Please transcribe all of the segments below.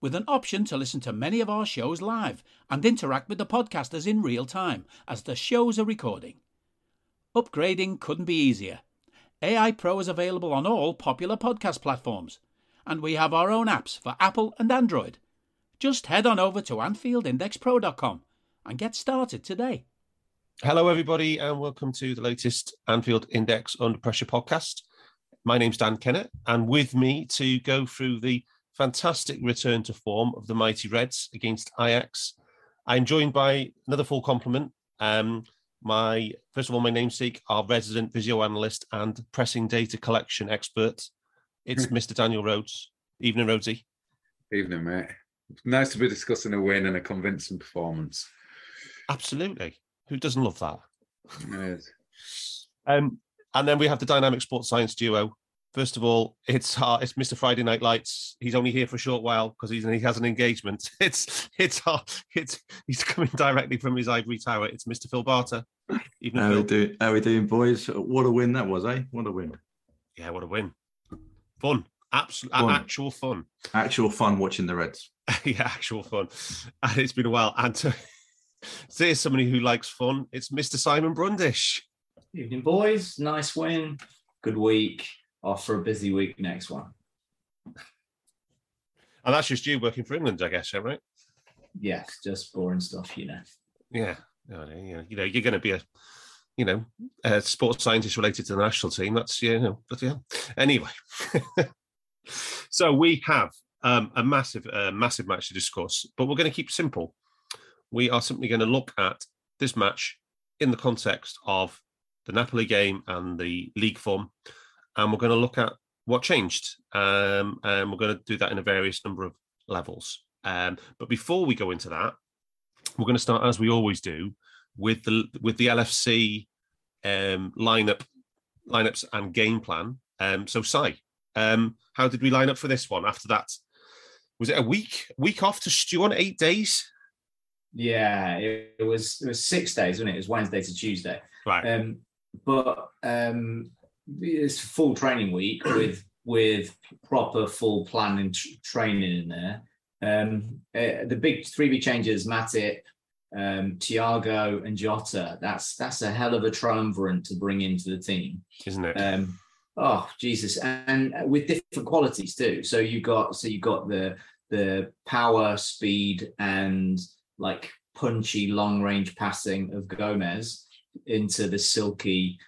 with an option to listen to many of our shows live and interact with the podcasters in real time as the shows are recording. Upgrading couldn't be easier. AI Pro is available on all popular podcast platforms, and we have our own apps for Apple and Android. Just head on over to AnfieldIndexPro.com and get started today. Hello everybody and welcome to the latest Anfield Index Under Pressure podcast. My name's Dan Kennett, and with me to go through the fantastic return to form of the mighty Reds against Ajax, I'm joined by another full complement. First of all, my namesake, our resident physio analyst and pressing data collection expert. It's Mr. Daniel Rhodes. Evening, Rhodesy. Evening, mate. It's nice to be discussing a win and a convincing performance. Absolutely. Who doesn't love that? It is. And then we have the dynamic sports science duo. First of all, it's Mr. Friday Night Lights. He's only here for a short while because he has an engagement. He's coming directly from his ivory tower. It's Mr. Phil Barter. Evening, Phil. How we doing, boys? What a win that was, eh? What a win. Yeah, what a win. Fun. Actual fun. Actual fun watching the Reds. Yeah, actual fun. And it's been a while. And there's somebody who likes fun. It's Mr. Simon Brundish. Evening, boys. Nice win. Good week. Off for a busy week next one. And that's just you working for England, I guess, right? Yes, just boring stuff, you know. Yeah. You know, you're going to be a sports scientist related to the national team. That's, but yeah. Anyway. So we have a massive match to discuss, but we're going to keep it simple. We are simply going to look at this match in the context of the Napoli game and the league form. And we're going to look at what changed. And we're going to do that in a various number of levels. But before we go into that, we're going to start, as we always do, with the LFC lineups and game plan. So, Si, how did we line up for this one after that? Was it a week off to stew on, 8 days? Yeah, it was 6 days, wasn't it? It was Wednesday to Tuesday. Right. It's full training week with proper full planning training in there. The big three big changes: Matip, Thiago, and Jota. That's a hell of a triumvirate to bring into the team, isn't it? Jesus, and with different qualities too. So you've got the power, speed, and like punchy long range passing of Gomez into the silky,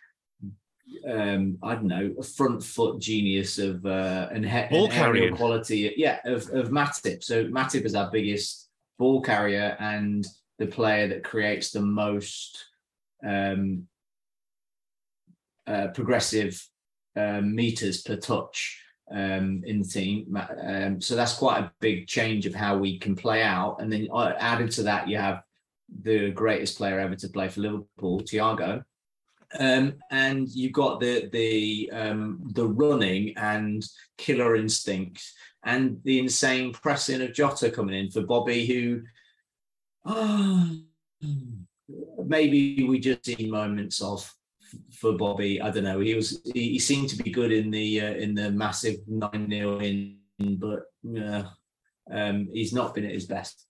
a front foot genius of aerial quality, of Matip. So Matip is our biggest ball carrier and the player that creates the most progressive meters per touch in the team. So that's quite a big change of how we can play out. And then added to that, you have the greatest player ever to play for Liverpool, Thiago. And you've got the running and killer instinct and the insane pressing of Jota coming in for Bobby, who maybe we just seen moments of for Bobby. I don't know. He seemed to be good in the massive 9-0 in, but he's not been at his best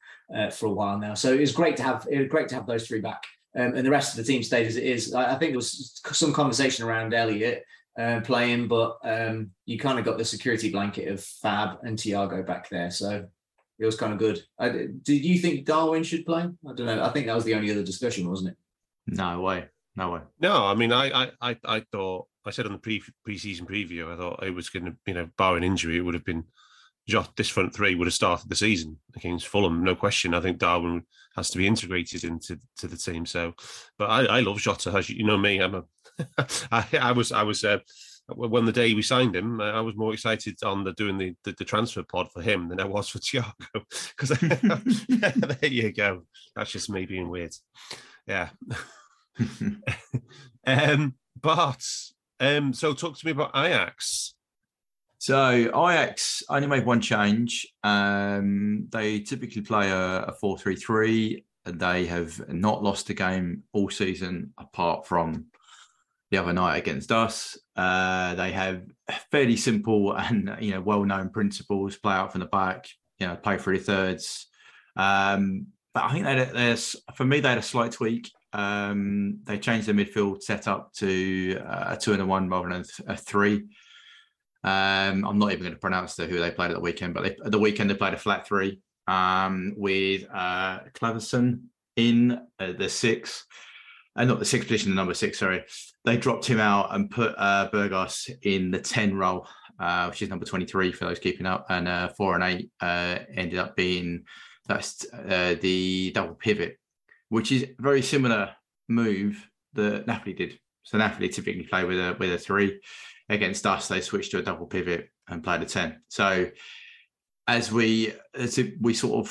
for a while now. So it was great to have those three back. And the rest of the team stayed as it is. I think there was some conversation around Elliott playing, but you kind of got the security blanket of Fab and Thiago back there. So It was kind of good. Did you think Darwin should play? I don't know. I think that was the only other discussion, wasn't it? No way. No, I mean, I thought, I said on the pre-season preview, I thought it was going to, barring injury, it would have been, this front three would have started the season against Fulham, no question. I think Darwin has to be integrated into the team. So, but I love Jota. As you know me, I was when the day we signed him, I was more excited on doing the transfer pod for him than I was for Thiago. Because there you go. That's just me being weird. Yeah. So talk to me about Ajax. So Ajax only made one change. They typically play a 4-3-3. They have not lost a game all season apart from the other night against us. They have fairly simple and well-known principles: play out from the back, play through the thirds. But I think they had a slight tweak. They changed their midfield setup to a 2 and a 1 rather than a 3. I'm not even going to pronounce who they played at the weekend, but they played a flat 3 with Claverson in the 6, not the 6th position, the number 6. Sorry, they dropped him out and put Burgos in the 10 role, which is number 23 for those keeping up, and 4 and 8 ended up being the double pivot, which is a very similar move that Napoli did. So Napoli typically play with a 3. Against us, they switched to a double pivot and played a 10. So as we sort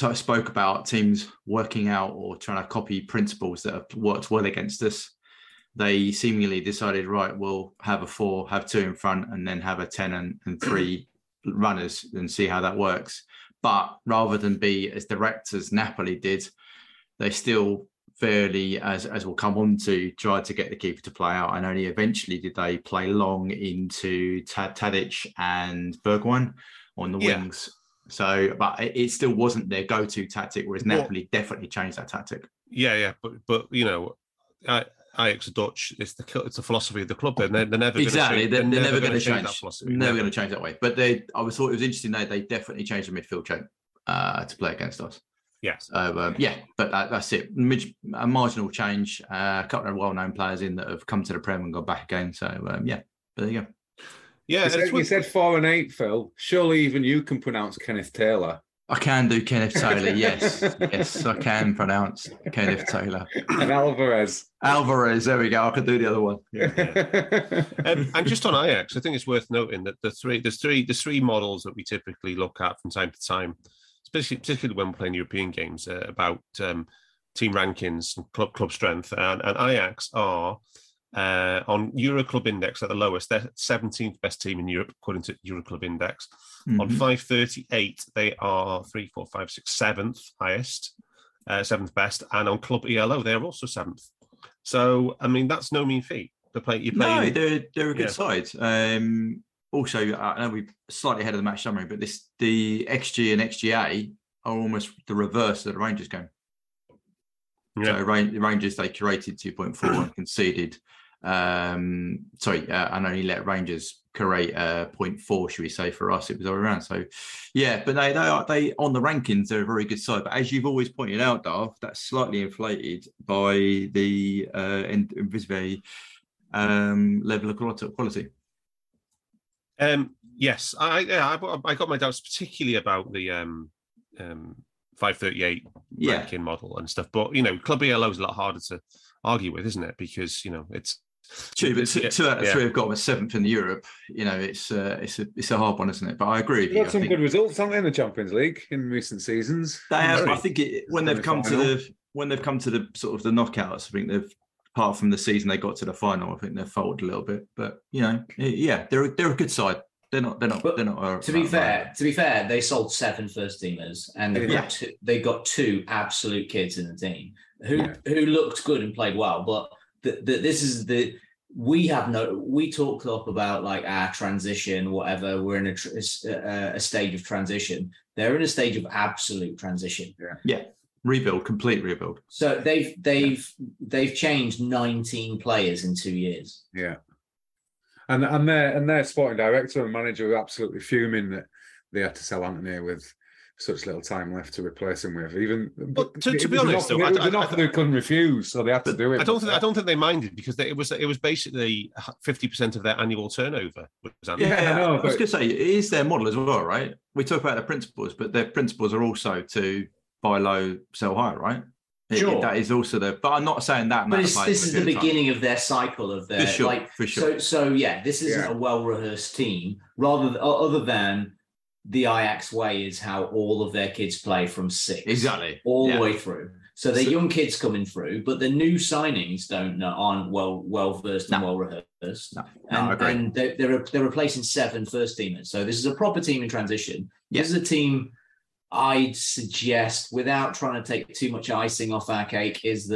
of spoke about teams working out or trying to copy principles that have worked well against us, they seemingly decided, right, we'll have a 4, have 2 in front, and then have a 10 and 3 runners and see how that works. But rather than be as direct as Napoli did, they still fairly, as we'll come on to, try to get the keeper to play out, and only eventually did they play long into Tadic and Bergwijn on the wings. So, but it still wasn't their go-to tactic, whereas Napoli definitely changed that tactic. Yeah, but Ajax are Dutch. It's the philosophy of the club, and they're never exactly. They're never going to change that philosophy. Never going to change that way. But I thought it was interesting that they definitely changed the midfield shape to play against us. Yes. But that's it. A marginal change. A couple of well-known players in that have come to the Prem and gone back again. So, but there you go. Yeah, you said 4 and 8, Phil. Surely even you can pronounce Kenneth Taylor. I can do Kenneth Taylor, yes. Yes, I can pronounce Kenneth Taylor. And Alvarez, there we go. I could do the other one. Yeah. And just on Ajax, I think it's worth noting that there's three models that we typically look at from time to time, particularly when we're playing European games, about team rankings and club strength. And Ajax are on Euroclub Index at the lowest. They're 17th best team in Europe, according to Euroclub Index. Mm-hmm. On 538, they are 3, 4, 5, 6, 7th highest, 7th best. And on Club ELO, they're also 7th. So, I mean, that's no mean feat. They're a good side. Also, I know we're slightly ahead of the match summary, but the XG and XGA are almost the reverse of the Rangers game. Yeah. So the Rangers, they curated 2.4 and conceded. And only let Rangers create 0.4, should we say, for us. It was all around. So, yeah, but they on the rankings, they're a very good side. But as you've always pointed out, Darth, that's slightly inflated by the invisible level of quality. Yes, I got my doubts particularly about the 538 ranking model and stuff, but Club ELO is a lot harder to argue with, isn't it? Because it's true. But two out of three have got them 7th in Europe. It's a hard one, isn't it? But I agree. They've got some good results, haven't they, in the Champions League in recent seasons? They have. I think when they've come to the sort of the knockouts, I think they've. Apart from the season they got to the final, I think they folded a little bit. But they're a good side. They're not. To be fair, they sold 7 first teamers, and they got two absolute kids in the team who looked good and played well. But we talked up about like our transition, whatever. We're in a stage of transition. They're in a stage of absolute transition. Yeah. Rebuild, complete rebuild. So they've changed 19 players in 2 years. Yeah, and their sporting director and manager were absolutely fuming that they had to sell Anthony with such little time left to replace him with. Even, but to be honest, though, they couldn't refuse, so they had to do it. I don't think they minded, because it was basically 50% of their annual turnover. I was going to say, it is their model as well, right? We talk about the principles, but their principles are also to buy low, sell high, right? Sure. That is also the, but I'm not saying that. But this is the beginning of their cycle of their, for sure. So this isn't a well-rehearsed team. Other than the Ajax way is how all of their kids play from six, exactly, all the way through. So the young kids coming through, but the new signings aren't well versed and well rehearsed. And they're replacing 7 first teamers. So this is a proper team in transition. This is a team. I'd suggest, without trying to take too much icing off our cake, is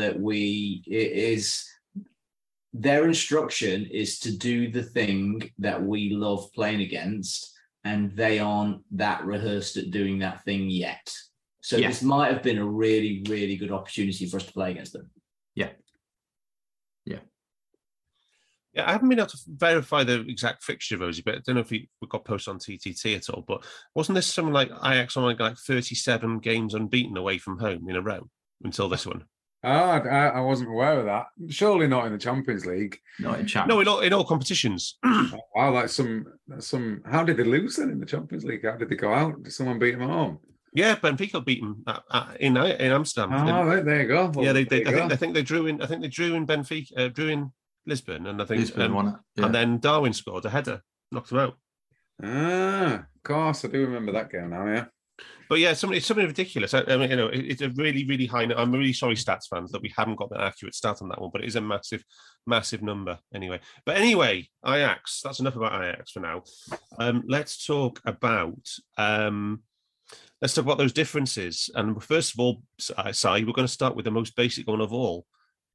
their instruction is to do the thing that we love playing against, and they aren't that rehearsed at doing that thing yet. So this might have been a really, really good opportunity for us to play against them. Yeah, I haven't been able to verify the exact fixture, Rosie, but I don't know if we got posted on TTT at all, but wasn't this something like Ajax on 37 games unbeaten away from home in a row until this one? I wasn't aware of that. Surely not in the Champions League. Not in Champions. No, in all competitions. Wow, some. How did they lose then in the Champions League? How did they go out? Did someone beat them at home? Yeah, Benfica beat them in Amsterdam. Oh, there you go. Well, yeah, I think they drew in Benfica. Drew in Lisbon, and I think won it. Yeah. And then Darwin scored a header, knocked him out. Of course, I do remember that game now. Yeah, but yeah, something ridiculous. I mean, it's a really, really high. I'm really sorry, stats fans, that we haven't got an accurate stat on that one, but it is a massive, massive number anyway. But anyway, Ajax. That's enough about Ajax for now. Let's talk about those differences. And first of all, Si, we're going to start with the most basic one of all: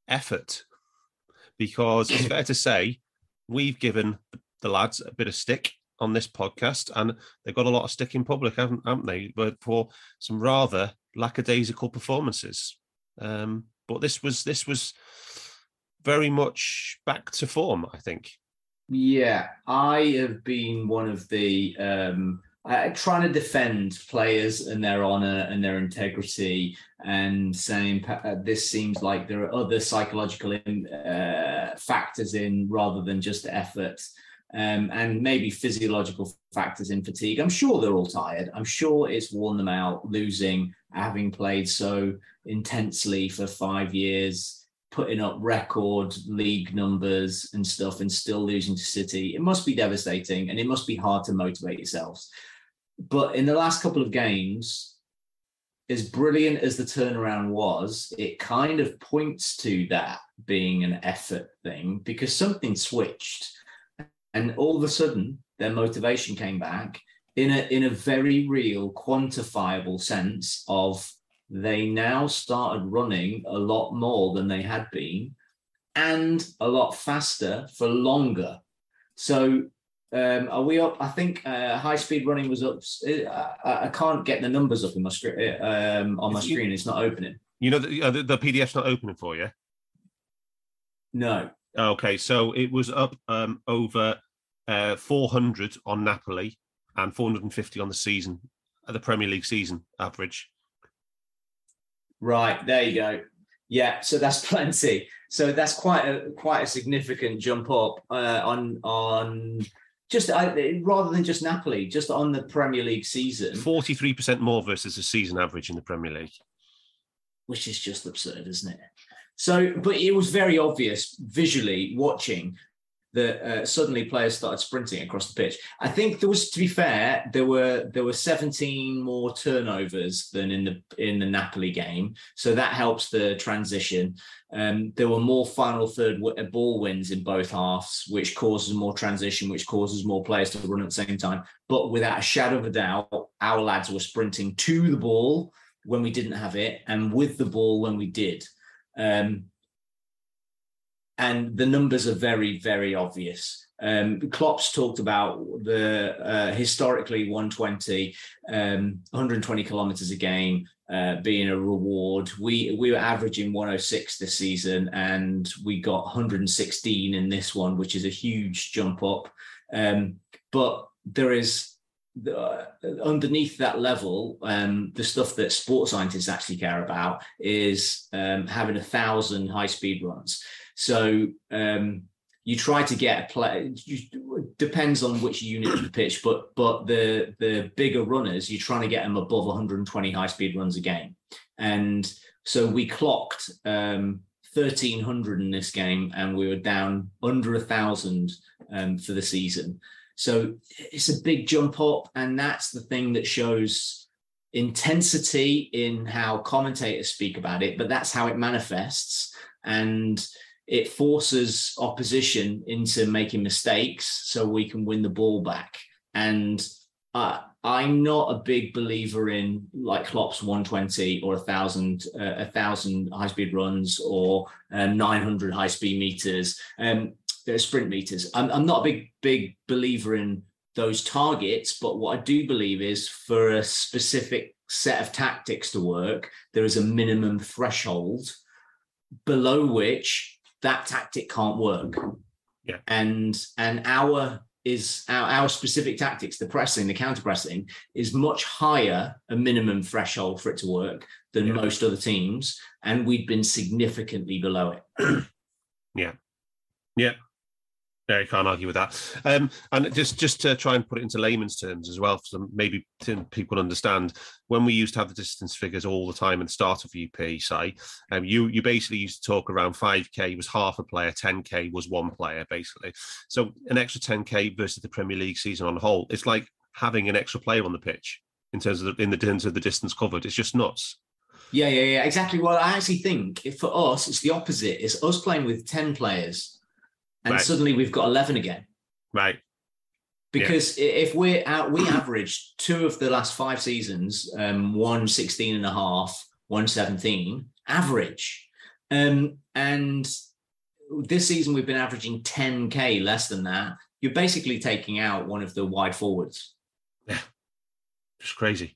effort. Because it's fair to say we've given the lads a bit of stick on this podcast, and they've got a lot of stick in public, haven't they? But for some rather lackadaisical performances. But this was very much back to form, I think. Yeah, I have been one of the trying to defend players and their honour and their integrity, and saying this seems like there are other psychological factors in rather than just effort, and maybe physiological factors in fatigue. I'm sure they're all tired. I'm sure it's worn them out, losing, having played so intensely for 5 years, putting up record league numbers and stuff, and still losing to City. It must be devastating, and it must be hard to motivate yourselves. But in the last couple of games, as brilliant as the turnaround was, it kind of points to that being an effort thing, because something switched, and all of a sudden their motivation came back in a very real, quantifiable sense of they now started running a lot more than they had been, and a lot faster for longer. So are we up? I think high-speed running was up. I can't get the numbers up in my script, on my screen. It's not opening. You know, the PDF's not opening for you? No. Okay, so it was up over 400 on Napoli and 450 on the season, the Premier League season average. Right, there you go. Yeah, so that's plenty. So that's quite a significant jump up on... rather than just Napoli, just on the Premier League season. 43% more versus the season average in the Premier League. Which is just absurd, isn't it? So, but it was very obvious visually watching that suddenly players started sprinting across the pitch. I think there were 17 more turnovers than in the Napoli game. So that helps the transition. There were more final third ball wins in both halves, which causes more transition, which causes more players to run at the same time. But without a shadow of a doubt, our lads were sprinting to the ball when we didn't have it, and with the ball when we did. And the numbers are very, very obvious. Klopp's talked about the historically 120 kilometres a game being a reward. We were averaging 106 this season, and we got 116 in this one, which is a huge jump up. But there is underneath that level, the stuff that sports scientists actually care about is having 1,000 high-speed runs. So you try to get a play. Depends on which unit you pitch, but the bigger runners, you're trying to get them above 120 high-speed runs a game. And so we clocked 1,300 in this game, and we were down under 1,000 for the season. So it's a big jump up, and that's the thing that shows intensity in how commentators speak about it, but that's how it manifests. And it forces opposition into making mistakes so we can win the ball back. And I'm not a big believer in like Klopp's 120 or 1,000 high-speed runs or 900 high-speed meters, sprint meters. I'm not a big believer in those targets, but what I do believe is for a specific set of tactics to work, there is a minimum threshold below which that tactic can't work. Yeah. And our specific tactics, the pressing, the counter-pressing, is much higher a minimum threshold for it to work than most other teams, and we've been significantly below it. Yeah. No, I can't argue with that. And just to try and put it into layman's terms as well, so maybe people understand, when we used to have the distance figures all the time at the start of UP, say, you basically used to talk around 5K was half a player, 10K was one player, basically. So an extra 10K versus the Premier League season on the whole, it's like having an extra player on the pitch in terms of the distance covered. It's just nuts. Yeah, exactly. Well, I actually think for us, it's the opposite. It's us playing with 10 players. And suddenly we've got 11 again. Right. Because if we're out, we averaged two of the last five seasons, 116 and a half, 117 average. And this season we've been averaging 10K less than that. You're basically taking out one of the wide forwards. Yeah. Just crazy.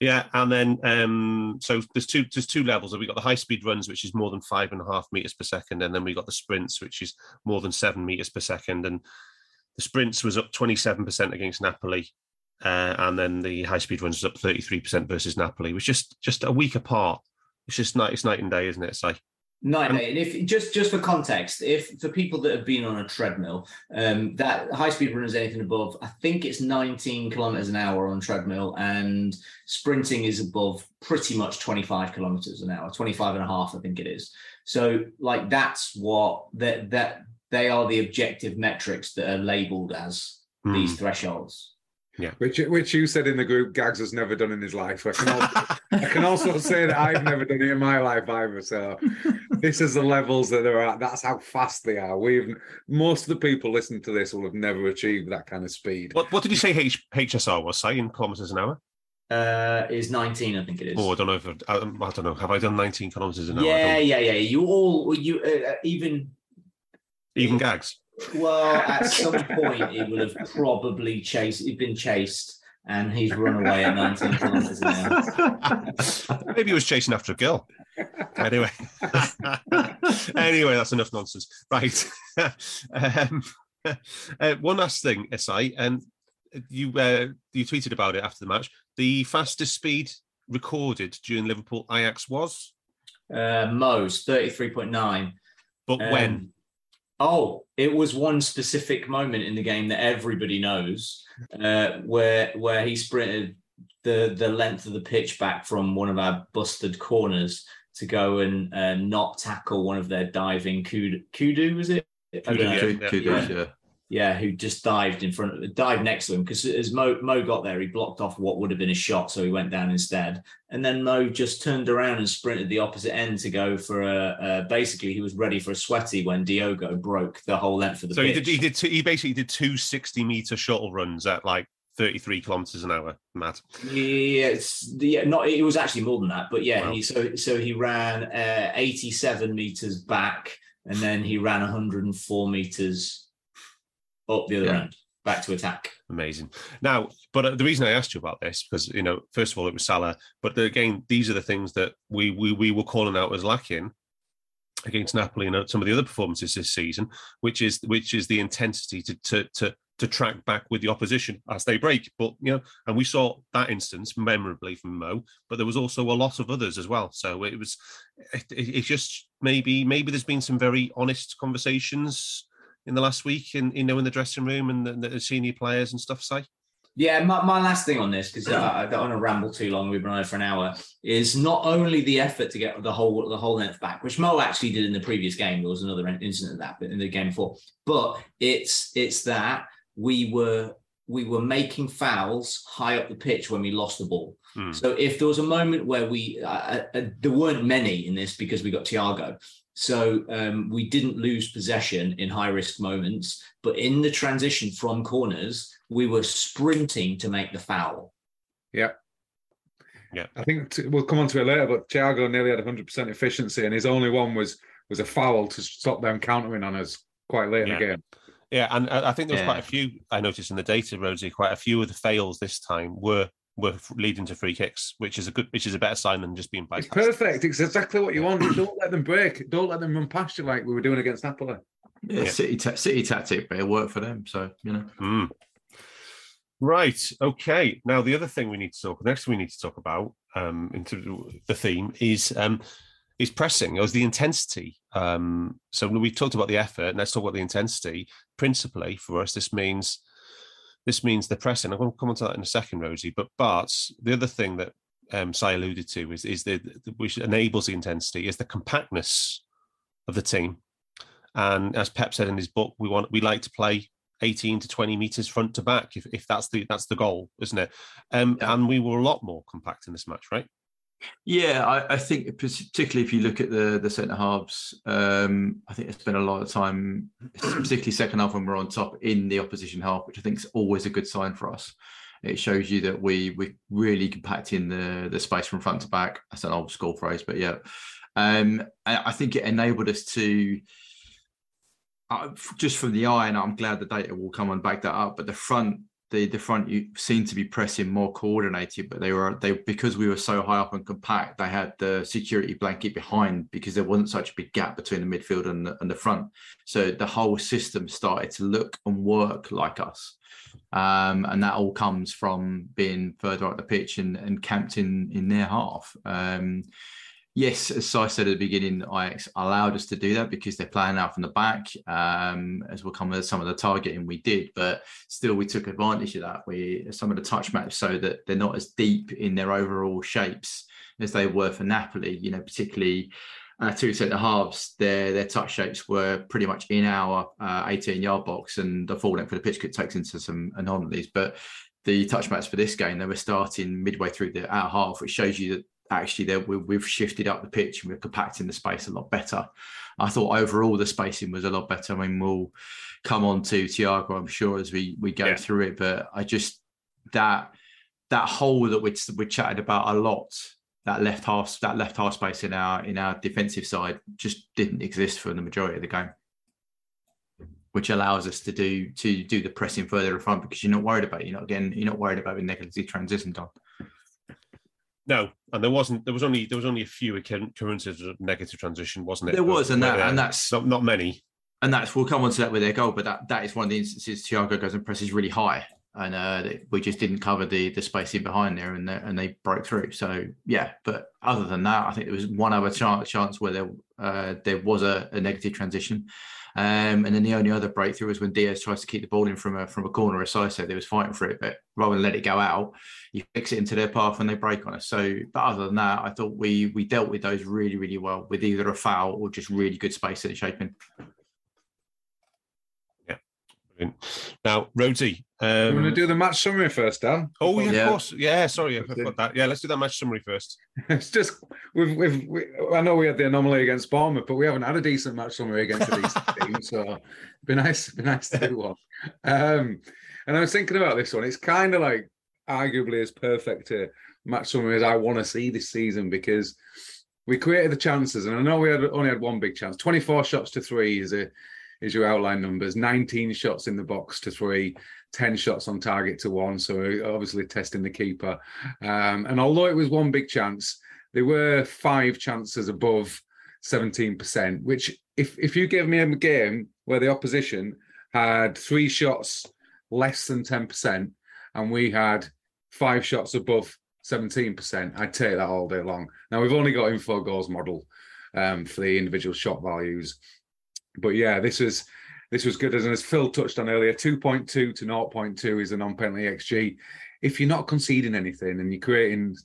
Yeah, and then so there's two levels. So we got the high speed runs, which is more than 5.5 meters per second, and then we got the sprints, which is more than 7 meters per second. And the sprints was up 27% against Napoli, and then the high speed runs was up 33% versus Napoli. It was just a week apart. It's just night and day, isn't it? It's like night and day. And if just for context, if for people that have been on a treadmill, that high speed run is anything above, I think it's 19 kilometers an hour on treadmill, and sprinting is above pretty much 25 kilometers an hour, 25 and a half, I think it is. So like that's what that they are, the objective metrics that are labeled as these thresholds. Yeah, which you said in the group, Gags has never done in his life. So I can also say that I've never done it in my life either. So this is the levels that they're at. That's how fast they are. Most of the people listening to this will have never achieved that kind of speed. What did you say HSR was, say, in kilometres an hour? Is 19, I think it is. Oh, I don't know. I don't know. Have I done 19 kilometres an hour? Yeah. Even Gags. Well, at some point, he would have probably been chased, and he's run away at 19 kilometres an hour. Maybe he was chasing after a girl. Anyway, that's enough nonsense. Right. One last thing, Esai, and you tweeted about it after the match. The fastest speed recorded during Liverpool Ajax was? Mo's, 33.9. But when? Oh, it was one specific moment in the game that everybody knows, where he sprinted the length of the pitch back from one of our busted corners to go and not tackle one of their diving Kudu, was it? Kudu, yeah. Yeah, who just dived next to him, because as Mo got there, he blocked off what would have been a shot, so he went down instead. And then Mo just turned around and sprinted the opposite end to go for basically he was ready for a sweaty when Diogo broke the whole length of the pitch. So he basically did two 60-meter shuttle runs at like 33 kilometers an hour. Mad. It was actually more than that, but yeah. Wow. He ran 87 meters back, and then he ran 104 meters. Up the other end, back to attack. Amazing. Now, but the reason I asked you about this, because, you know, first of all, it was Salah, but again, these are the things that we were calling out as lacking against Napoli and some of the other performances this season, which is the intensity to to track back with the opposition as they break. But, you know, and we saw that instance memorably from Mo, but there was also a lot of others as well. So it was, it's just maybe there's been some very honest conversations in the last week and, you know, in the dressing room and the senior players and stuff, say. Yeah, my last thing on this, because I don't want to ramble too long, we've been on it for an hour, is not only the effort to get the whole length back, which Mo actually did in the previous game, there was another incident of that in the game before, but it's that we were making fouls high up the pitch when we lost the ball. So if there was a moment where we, there weren't many in this because we got Thiago, so we didn't lose possession in high-risk moments, but in the transition from corners, we were sprinting to make the foul. Yeah. Yeah. I think we'll come on to it later, but Thiago nearly had 100% efficiency, and his only one was a foul to stop them countering on us quite late in the game. Yeah, and I think there was quite a few, I noticed in the data, Rosie, quite a few of the fails this time were leading to free kicks, which is a better sign than just being bypassed. It's perfect. It's exactly what you want. Don't let them break. Don't let them run past you like we were doing against Napoli. Yeah. City tactic, but it worked for them. So, you know. Mm. Right. Okay. Now, the other thing we need to talk about into the theme is pressing. It was the intensity. So we talked about the effort, and let's talk about the intensity. Principally for us, this means the pressing. I'm going to come on to that in a second, Rosie. But Bart's, the other thing that Si alluded to which enables the intensity is the compactness of the team. And as Pep said in his book, we like to play 18 to 20 meters front to back. If that's the goal, isn't it? And we were a lot more compact in this match, right? Yeah, I think particularly if you look at the centre halves, I think they spent a lot of time, particularly second half when we're on top, in the opposition half, which I think is always a good sign for us. It shows you that we're really compacting the space from front to back. That's an old school phrase, but yeah. I think it enabled us to, just from the eye, and I'm glad the data will come and back that up, but the front you seemed to be pressing more coordinated, but they because we were so high up and compact, they had the security blanket behind because there wasn't such a big gap between the midfield and the front. So the whole system started to look and work like us. And that all comes from being further up the pitch and camped in their half. Yes, as Si said at the beginning, Ajax allowed us to do that because they're playing out from the back, as we'll come with some of the targeting we did, but still we took advantage of that. Some of the touch maps, so that they're not as deep in their overall shapes as they were for Napoli, you know, particularly two centre-halves, their touch shapes were pretty much in our 18-yard box, and the full length of the pitch takes into some anomalies. But the touch maps for this game, they were starting midway through our half, which shows you that actually there we've shifted up the pitch and we're compacting the space a lot better. I thought overall the spacing was a lot better. I mean, we'll come on to Thiago, I'm sure, as we go through it, but I just that hole that we chatted about a lot, that left half space in our defensive side just didn't exist for the majority of the game, which allows us to do the pressing further in front, because you're not worried about the negative transition done. No, and there was only a few occurrences of negative transition, wasn't it? There was, and that's not many. And that's, we'll come on to that with their goal, but that is one of the instances Thiago goes and presses really high, and we just didn't cover the space in behind there, and they broke through. So yeah, but other than that, I think there was one other chance where there was a negative transition, and then the only other breakthrough was when Diaz tries to keep the ball in from a corner, as I said, they was fighting for it, but rather than let it go out, you fix it into their path and they break on us. So, but other than that, I thought we dealt with those really, really well, with either a foul or just really good space and shaping. Yeah. Brilliant. Now, Rosie, you want to do the match summary first, Dan? Oh, yeah, of course. Yeah, sorry, I forgot that. Yeah, let's do that match summary first. It's just, we I know we had the anomaly against Bournemouth, but we haven't had a decent match summary against a decent team, so it'd be nice to do one. And I was thinking about this one. It's kind of like arguably as perfect a match summary as I want to see this season, because we created the chances, and I know we only had one big chance. 24 shots to 3 is your outline numbers, 19 shots in the box to 3, 10 shots on target to 1, so obviously testing the keeper. And although it was one big chance, there were 5 chances above 17%, which if you gave me a game where the opposition had 3 shots less than 10%, and we had 5 shots above 17%, I'd take that all day long. Now, we've only got info goals model for the individual shot values. But yeah, this was good. And as Phil touched on earlier, 2.2 to 0.2 is the non-penalty XG. If you're not conceding anything and you're creating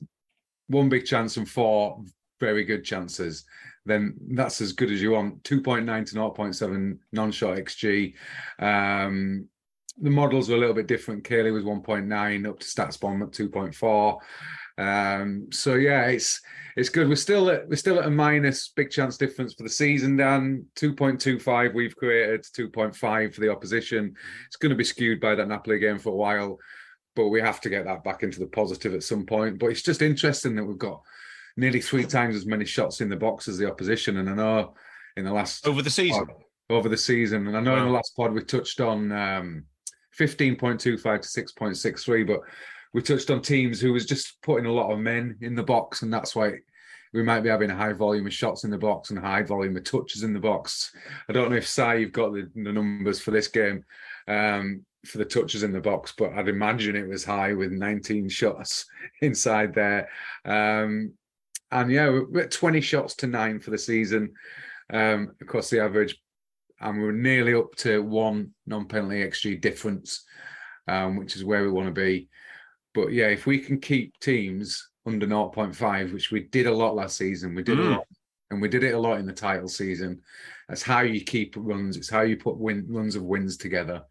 one big chance and 4 very good chances, then that's as good as you want. 2.9 to 0.7 non-shot XG. The models were a little bit different. Cayley was 1.9, up to StatsBomb at 2.4. So yeah, it's good. We're still at a minus big chance difference for the season, Dan. 2.25 we've created, 2.5 for the opposition. It's going to be skewed by that Napoli game for a while, but we have to get that back into the positive at some point. But it's just interesting that we've got nearly 3 times as many shots in the box as the opposition. And I know in the last over the season, and I know in the last pod we touched on 15.25 to 6.63, but we touched on teams who was just putting a lot of men in the box, and that's why we might be having a high volume of shots in the box and a high volume of touches in the box. I don't know if, Si, you've got the numbers for this game, for the touches in the box, but I'd imagine it was high with 19 shots inside there. And yeah, we're at 20 shots to 9 for the season across the average, and we're nearly up to 1 non-penalty XG difference, which is where we want to be. But yeah, if we can keep teams under 0.5, which we did a lot last season, we did it a lot in the title season. That's how you keep runs. It's how you put runs of wins together.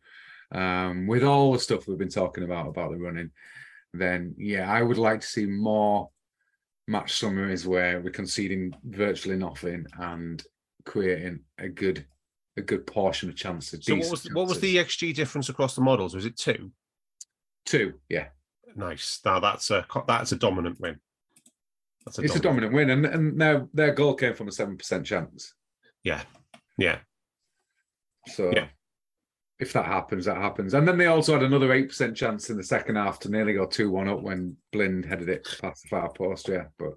With all the stuff we've been talking about the running, then yeah, I would like to see more match summaries where we're conceding virtually nothing and creating a good portion of chances. So what was the XG difference across the models? Was it 2? 2, yeah. Nice. Now that's a dominant win. It's a dominant win, and their goal came from a 7% chance. Yeah. So yeah, if that happens. And then they also had another 8% chance in the second half to nearly go 2-1 up when Blind headed it past the far post. Yeah, but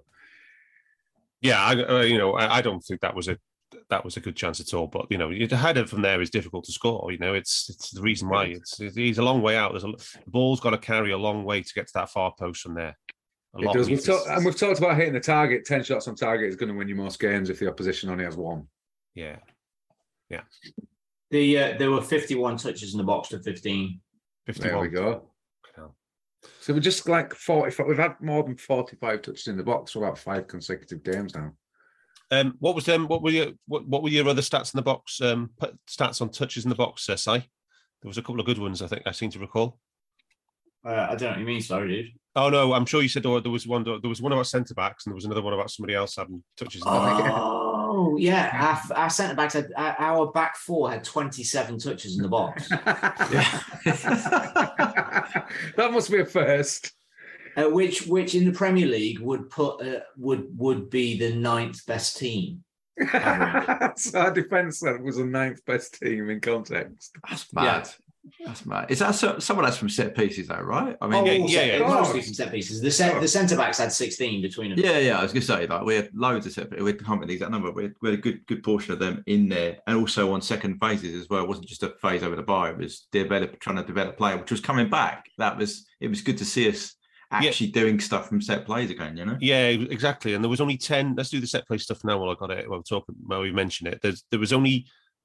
yeah, I don't think that was a good chance at all. But, you know, the header from there is difficult to score. You know, it's the reason why he's a long way out. The ball's got to carry a long way to get to that far post from there. It does. We've talked about hitting the target. 10 shots on target is going to win you most games if the opposition only has 1. Yeah. There were 51 touches in the box to 15. 51. There we go. So we're just like 45. We've had more than 45 touches in the box for about 5 consecutive games now. What were your other stats in the box? Stats on touches in the box, Si? There was a couple of good ones, I think I seem to recall. I don't know what you mean, sorry, dude. Oh no, I'm sure you said there was one about centre backs, and there was another one about somebody else having touches in the box. Oh yeah, our centre backs, our back 4 had 27 touches in the box. That must be a first. Which in the Premier League would put would be the 9th best team. So our defence was the 9th best team in context. That's mad. Yeah. That's mad. Is that someone else from set pieces though, right? I mean, yeah. Mostly from set pieces. The centre backs had 16 between them. Yeah. I was going to say, like, we had loads of set pieces. We can't believe that number. We had a good portion of them in there, and also on second phases as well. It wasn't just a phase over the bar. It was trying to develop play, which was coming back. It was good to see us actually doing stuff from set plays again, you know? Yeah, exactly. And there was only 10. Let's do the set play stuff now while I got it. While we mentioned it,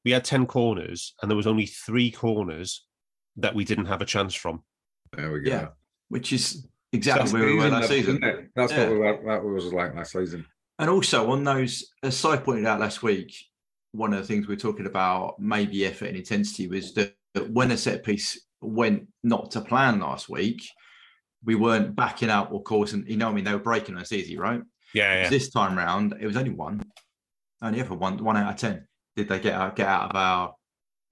we had 10 corners, and there was only 3 corners that we didn't have a chance from. There we go. Yeah, which is exactly where we were last season. That's what we was like last season. And also on those, as Si pointed out last week, one of the things we were talking about, maybe effort and intensity, was that when a set piece went not to plan last week, we weren't backing up or causing, you know what I mean? They were breaking us easy, right? Yeah. This time round, it was only ever one out of 10. Did they get out of our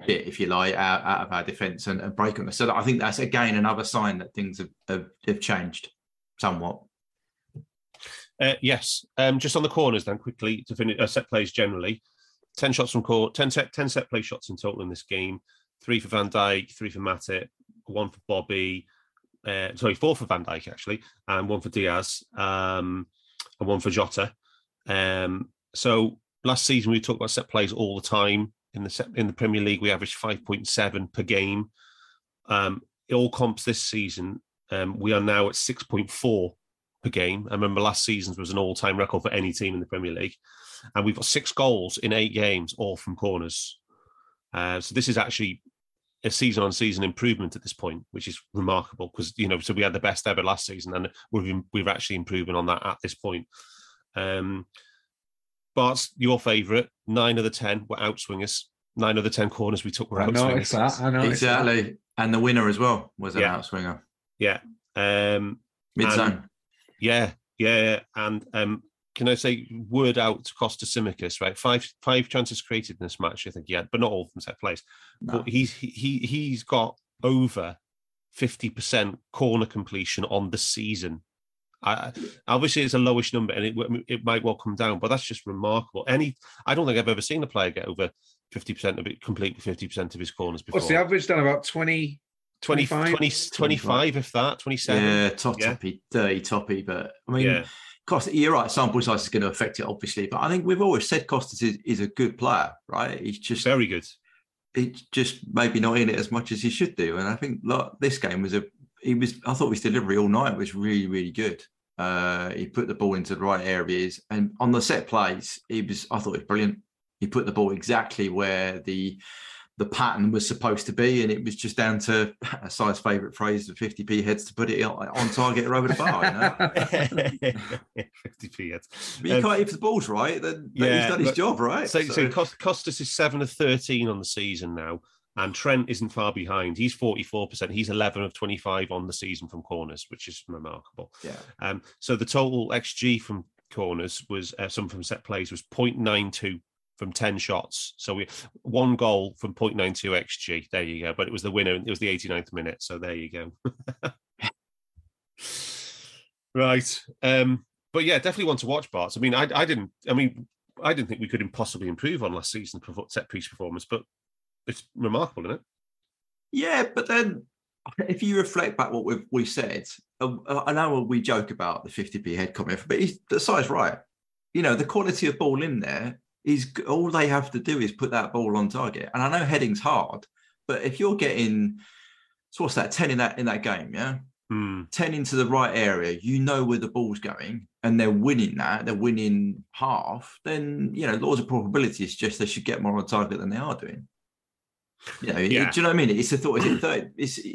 bit, if you like, out of our defence and break on us? So I think that's, again, another sign that things have changed somewhat. Yes. Just on the corners then, quickly, to finish set plays generally. 10 shots from court, 10 set play shots in total in this game. 3 for Van Dijk, 3 for Matip, 1 for Bobby. 4 for Van Dijk, actually, and 1 for Diaz, and 1 for Jota. So last season, we talked about set plays all the time. In the Premier League, we averaged 5.7 per game. all comps this season, we are now at 6.4 per game. I remember last season's was an all-time record for any team in the Premier League. And we've got 6 goals in 8 games, all from corners. So this is actually a season-on-season improvement at this point, which is remarkable because, you know, so we had the best ever last season and we've actually improving on that at this point. Bart's your favourite. 9 of the 10 were outswingers. 9 of the 10 corners we took were outswingers. I noticed that. Exactly. And the winner as well was an outswinger. Yeah. Mid-zone. Yeah. And can I say, word out to Costa Simicus, right? Five chances created in this match, I think he had, but not all from set plays. No. But he's got over 50% corner completion on the season. Obviously, it's a lowish number, and it might well come down, but that's just remarkable. I don't think I've ever seen a player get over 50% of it, complete 50% of his corners before. What's the average done? About 20, 25? 25, if that, 27. Yeah, toppy, dirty toppy. But, I mean, Costa, you're right, sample size is going to affect it, obviously. But I think we've always said Costa is a good player, right? He's just very good. He's just maybe not in it as much as he should do. And I think this game was I thought his delivery all night was really, really good. He put the ball into the right areas. And on the set plays, I thought it was brilliant. He put the ball exactly where the pattern was supposed to be, and it was just down to a size favourite phrase, the 50p heads, to put it on target or over the bar. You know? 50p heads. But you can't, if the ball's right, then he's done his job, right? So Costas is 7 of 13 on the season now, and Trent isn't far behind. He's 44%. He's 11 of 25 on the season from corners, which is remarkable. Yeah. So the total XG from corners was, some from set plays, was 0.92 from 10 shots. So 1 goal from 0.92 XG. There you go. But it was the winner. It was the 89th minute. So there you go. Right. But yeah, definitely one to watch, Bart. I mean, I didn't think we could possibly improve on last season's set piece performance, but it's remarkable, isn't it? Yeah. But then if you reflect back what we said, I know we joke about the 50p head comment, but the size right. You know, the quality of ball in there, is all they have to do is put that ball on target. And I know heading's hard, but if you're getting, so what's that, 10 in that game, yeah? 10 into the right area, you know where the ball's going, and they're winning that, they're winning half, then, you know, laws of probability is just they should get more on target than they are doing. You know, do you know what I mean? It's a thought. Is it 30?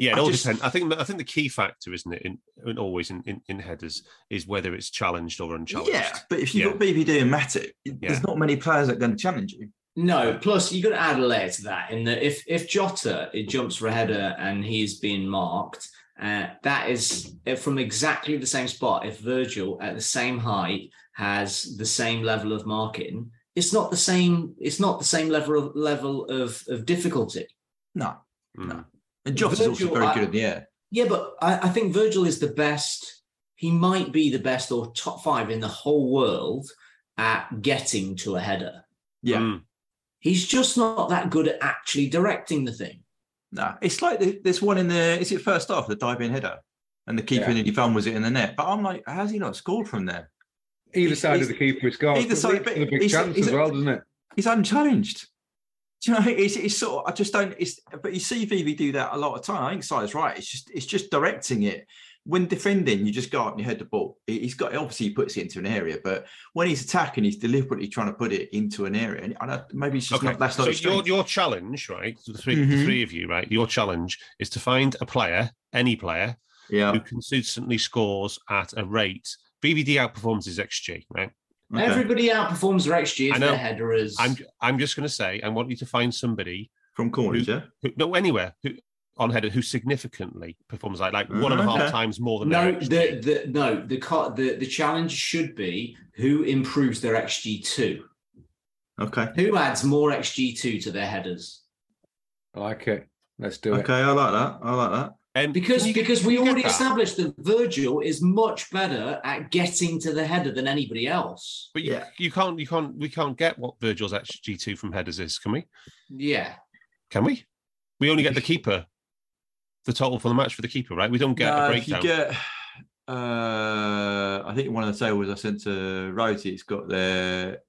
It all depends. I think the key factor, isn't it, in headers, is whether it's challenged or unchallenged. Yeah, but if you've got BVD and Matip, there's not many players that are going to challenge you. No, plus you've got to add a layer to that, in that if Jota jumps for a header and he's being marked, that is from exactly the same spot. If Virgil at the same height has the same level of marking, it's not the same. It's not the same level of difficulty. No. And Jota's also very good in the air. Yeah, but I think Virgil is the best. He might be the best or top 5 in the whole world at getting to a header. Yeah, he's just not that good at actually directing the thing. No, it's like this one in the. Is it first half, the diving header, and the keeper nearly fumbles it in the net? But I'm like, how's he not scored from there? Either side of the keeper is gone. Either side, but the big chance as well, doesn't it? He's unchallenged. Do you know? It's sort of. I just don't. But you see VV do that a lot of time. I think Si's right. It's just directing it. When defending, you just go up and you head the ball. He's got, obviously he puts it into an area, but when he's attacking, he's deliberately trying to put it into an area. And maybe it's just that's not. So your challenge, right? The three of you, right? Your challenge is to find a player, any player, who consistently scores at a rate. BVD outperforms his XG, right? Okay. Everybody outperforms their XG if their header is. I'm just going to say, I want you to find somebody from corners, anywhere on header who significantly performs like 1.5 times more than their XG. The challenge should be who improves their XG2. Okay. Who adds more XG2 to their headers? I like it. Let's do it. Okay, I like that. And because we already established that Virgil is much better at getting to the header than anybody else. But we can't get what Virgil's XG2 from headers is, can we? Yeah. Can we? We only get the keeper, the total for the match for the keeper, right? We don't get a breakdown. If you get, I think one of the tables I sent to Rosy, it's got their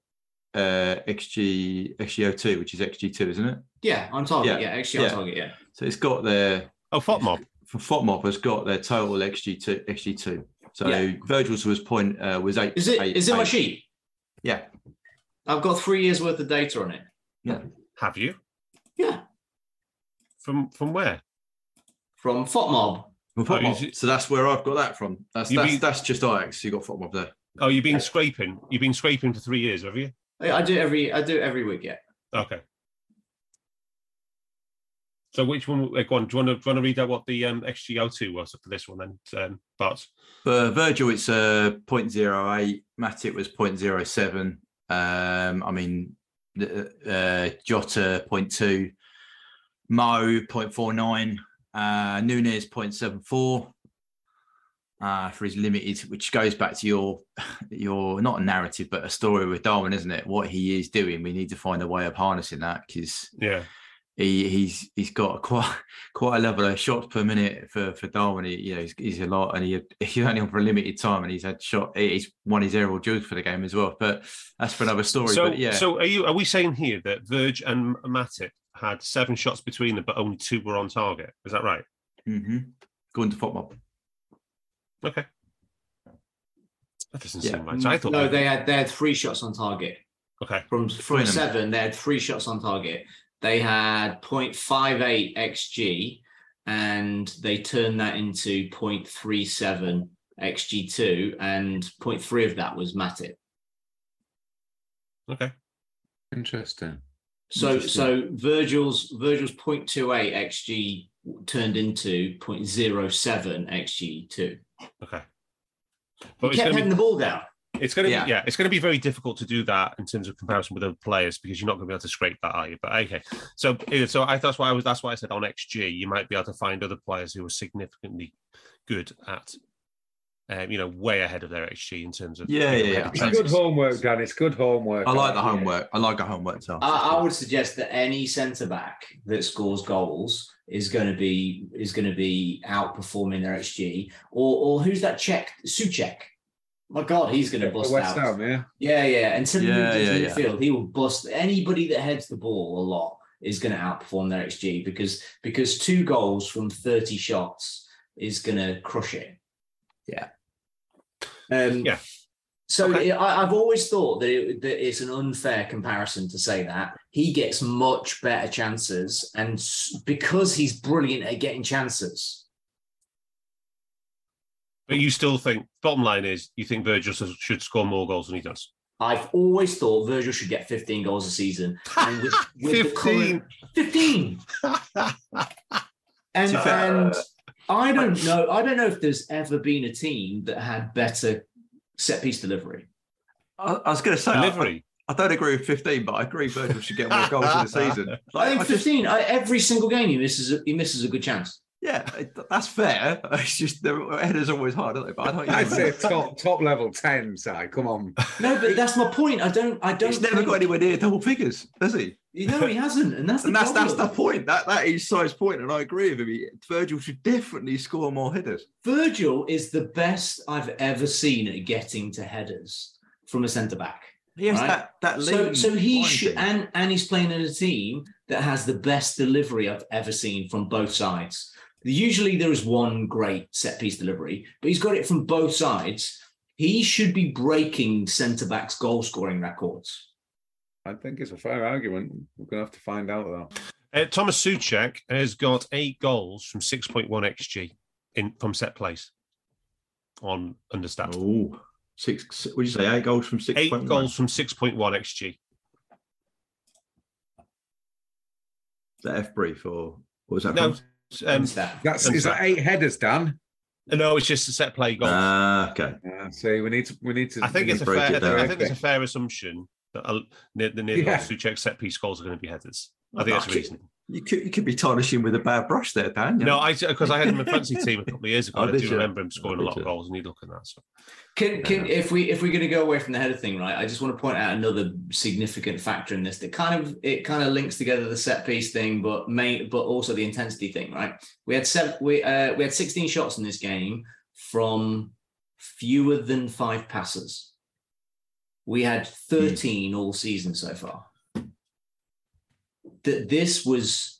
XGO2, which is XG2, isn't it? Yeah, on target. Yeah, XG on target. Yeah. So it's got their. Oh, Fotmob. Fotmob has got their total XG2. So yeah. Virgil's was 8. Is it my sheet? Yeah. I've got 3 years worth of data on it. Yeah. Have you? Yeah. From where? From Fotmob. Well, Fotmob. So that's where I've got that from. That's just Ajax. You got Fotmob there. Oh, you've been scraping. You've been scraping for 3 years, have you? I do it every week. Yeah. Okay. So which one? Go on. Do you want to read out what the XGO2 was for this one then, Bart? For Virgil, it's 0.08. Matip was 0.07. I mean, Jota 0.2. Mo 0.49. Núñez 0.74. For his limited, which goes back to your not a narrative but a story with Darwin, isn't it? What he is doing, we need to find a way of harnessing that because he's got quite a level of shots per minute for Darwin. He's a lot, and he's only on for a limited time, and he's won his aerial duels for the game as well. But that's for another story. So, but yeah. So are we saying here that Virg and Matip had 7 shots between them, but only 2 were on target? Is that right? Mm-hmm. Going to Fotmob. Okay. That doesn't seem right. I thought no, they had 3 shots on target. Okay. From 7, they had 3 shots on target. They had 0.58 XG, and they turned that into 0.37 XG2, and 0.3 of that was Matip. Okay. Interesting. So Virgil's 0.28 XG turned into 0.07 XG2. Okay. But he kept heading the ball down. It's going to be very difficult to do that in terms of comparison with other players because you're not going to be able to scrape that, are you? But okay. So that's why I said on XG you might be able to find other players who are significantly good at way ahead of their XG in terms of It's good homework, Dan. It's good homework. I like the homework. I like a homework task. I would suggest that any centre back that scores goals is going to be outperforming their XG. Or who's that Czech? Suchek. My God, he's going to bust West out. Ham, yeah. Until he moves into the midfield, he will bust. Anybody that heads the ball a lot is going to outperform their XG because 2 goals from 30 shots is going to crush it. Yeah. So okay. I've always thought that it's an unfair comparison to say that. He gets much better chances, and because he's brilliant at getting chances. But you still think, bottom line is, you think Virgil should score more goals than he does? I've always thought Virgil should get 15 goals a season. And with 15? And I don't know if there's ever been a team that had better set-piece delivery. I was going to say... Delivery? I don't agree with 15, but I agree Virgil should get more goals in the season. Like, I think 15, every single game he misses a good chance. Yeah, that's fair. It's just the headers are always hard, aren't they? But I'd say top level 10, Si. Come on. No, but that's my point. I don't. He's never got anywhere near double figures, has he? No, he hasn't, and that's the point. That is Si's point, and I agree with him. Virgil should definitely score more headers. Virgil is the best I've ever seen at getting to headers from a centre back. Yes, right? that. So he should, and he's playing in a team that has the best delivery I've ever seen from both sides. Usually there is one great set-piece delivery, but he's got it from both sides. He should be breaking centre-backs' goal-scoring records. I think it's a fair argument. We're going to have to find out, though. Thomas Suchek has got 8 goals from 6.1 XG from set plays on Understat. Oh, 6. What did you say? 8 goals from 6.1? 8 goals from 6.1 XG. Is that F-brief or what was that? No. Is that 8 headers, Dan? No, it's just a set play goal. Okay. So we need to. I think it's a fair assumption that the Suchek set piece goals are going to be headers. I think that's reasonable. You could be tarnishing with a bad brush there, Dan. No, because I had him in a fantasy team a couple of years ago. I do remember him scoring a lot of goals, and he'd look at that. So. If we're going to go away from the header thing, right? I just want to point out another significant factor in this that kind of links together the set piece thing, but also the intensity thing, right? We had 16 shots in this game from fewer than 5 passes. We had 13 all season so far. That this was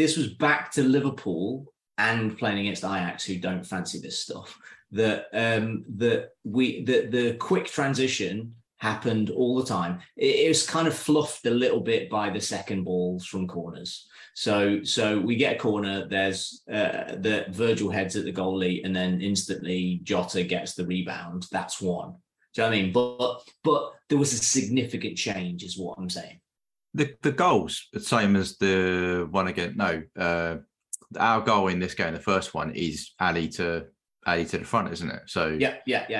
this was back to Liverpool and playing against Ajax, who don't fancy this stuff, that the quick transition happened all the time. It was kind of fluffed a little bit by the second balls from corners. So we get a corner, there's the Virgil heads at the goalie, and then instantly Jota gets the rebound. That's one. Do you know what I mean? But there was a significant change, is what I'm saying. The goals, the same as the one again. No, our goal in this game, the first one, is Ali to the front, isn't it? So yeah.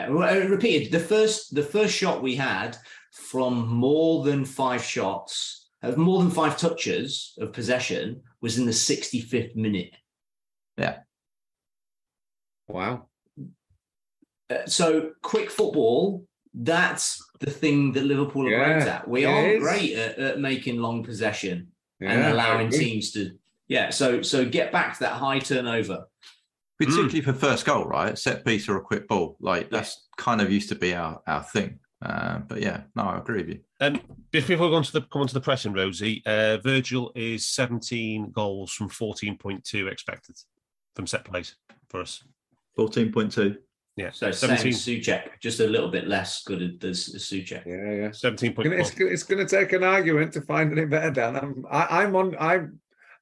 Repeated. The first shot we had from more than five shots, more than five touches of possession, was in the 65th minute. Yeah. Wow. So quick football. That's the thing that Liverpool are great at. We are great at making long possession and allowing teams to. Yeah. So get back to that high turnover. Particularly for first goal, right? Set piece or a quick ball. That's kind of used to be our thing. But yeah, no, I agree with you. Before we come on to the pressing, Rosie, Virgil is 17 goals from 14.2 expected from set plays for us. 14.2. Yeah. So 17. Same Suchek, just a little bit less good as Suchek. Yeah, yeah. 17.4. It's going to take an argument to find any better, Dan.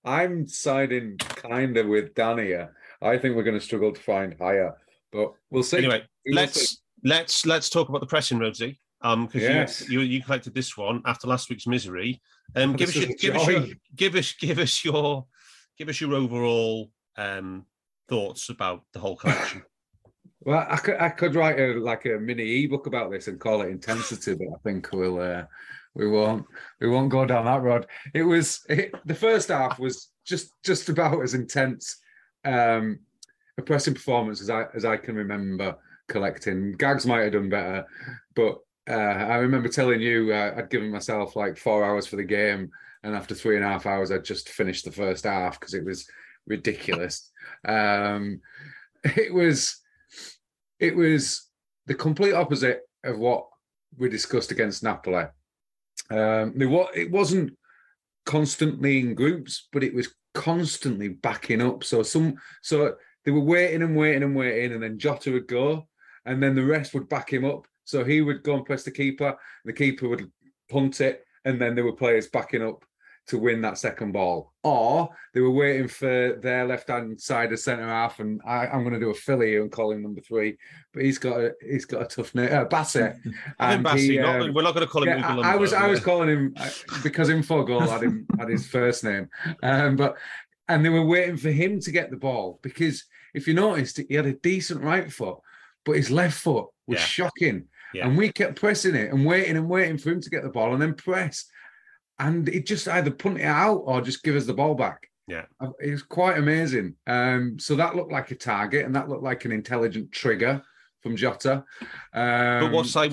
I'm siding kind of with Dan here. I think we're going to struggle to find higher, but we'll see. Anyway, let's talk about the pressing, Rosie. Because you collected this one after last week's misery. Give us your overall thoughts about the whole collection. Well, I could write a mini ebook about this and call it Intensity, but I think we won't go down that road. The first half was just about as intense a pressing performance as I can remember collecting. Gags might have done better, but I remember telling you I'd given myself like 4 hours for the game, and after 3.5 hours I'd just finished the first half because it was ridiculous. It was the complete opposite of what we discussed against Napoli. It wasn't constantly in groups, but it was constantly backing up. So they were waiting, and then Jota would go, and then the rest would back him up. So he would go and press the keeper, and the keeper would punt it, and then there were players backing up to win that second ball. Or they were waiting for their left-hand side of centre-half, and I'm going to do a filly and call him number three, but he's got a tough name, Bassett. We're not going to call him Ugalumba. I was calling him, because Infogol had his first name. And they were waiting for him to get the ball, because if you noticed, he had a decent right foot, but his left foot was shocking. Yeah. And we kept pressing it and waiting for him to get the ball and then press. And it just either punt it out or just give us the ball back. Yeah. It was quite amazing. So that looked like a target, and that looked like an intelligent trigger from Jota. But what Bart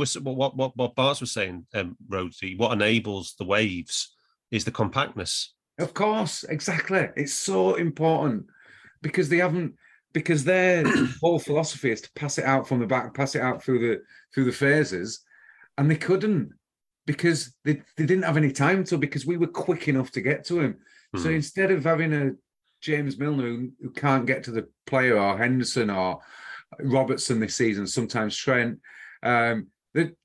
was saying, Rosie, what enables the waves is the compactness. Of course, exactly. It's so important because because their whole philosophy is to pass it out from the back, pass it out through the phases, and they couldn't. Because they didn't have any time to, because we were quick enough to get to him. Mm. So instead of having a James Milner who can't get to the player, or Henderson or Robertson this season, sometimes Trent, the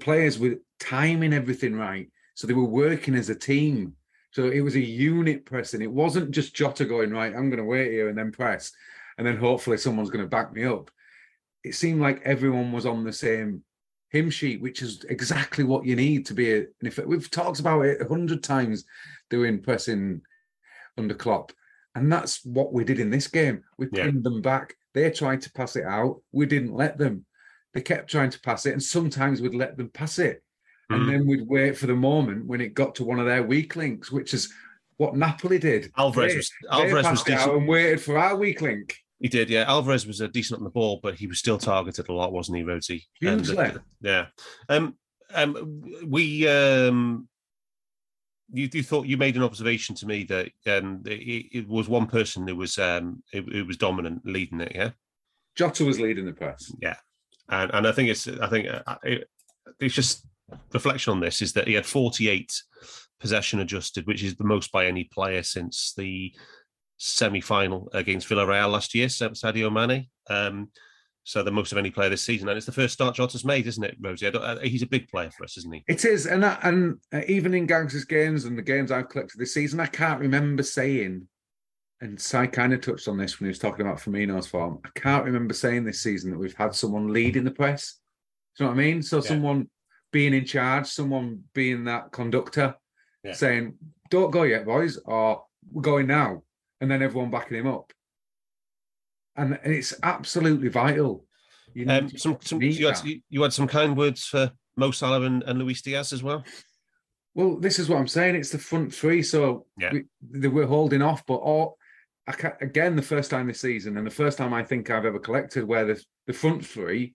players were timing everything right. So they were working as a team. So it was a unit pressing. It wasn't just Jota going, right, I'm going to wait here and then press, and then hopefully someone's going to back me up. It seemed like everyone was on the same hymn sheet, which is exactly what you need to be. We've talked about it 100 times doing pressing under Klopp, and that's what we did in this game. We pinned them back. They tried to pass it out. We didn't let them. They kept trying to pass it, and sometimes we'd let them pass it. And then we'd wait for the moment when it got to one of their weak links, which is what Napoli did. Alvarez was decent. Out and waited for our weak link. He did, yeah. Alvarez was decent on the ball, but he was still targeted a lot, wasn't he, Rosie? Hugely. Yeah. You thought you made an observation to me that it was one person who was it was dominant, leading it. Yeah, Jota was leading the press. Yeah, and I think it's just reflection on this is that he had 48 possession adjusted, which is the most by any player since the semi-final against Villarreal last year, Sadio Mane. So the most of any player this season. And it's the first start Jota's made, isn't it, Rosie? He's a big player for us, isn't he? It is. And even in Gangsters games and the games I've collected this season, I can't remember saying, and Si kind of touched on this when he was talking about Firmino's form, I can't remember saying this season that we've had someone leading the press. Do you know what I mean? So someone being in charge, someone being that conductor, saying, don't go yet, boys, or we're going now. And then everyone backing him up. And it's absolutely vital. You know, you had some kind words for Mo Salah and Luis Diaz as well? Well, this is what I'm saying. It's the front three, so we're holding off. But again, the first time this season and the first time I think I've ever collected where the front three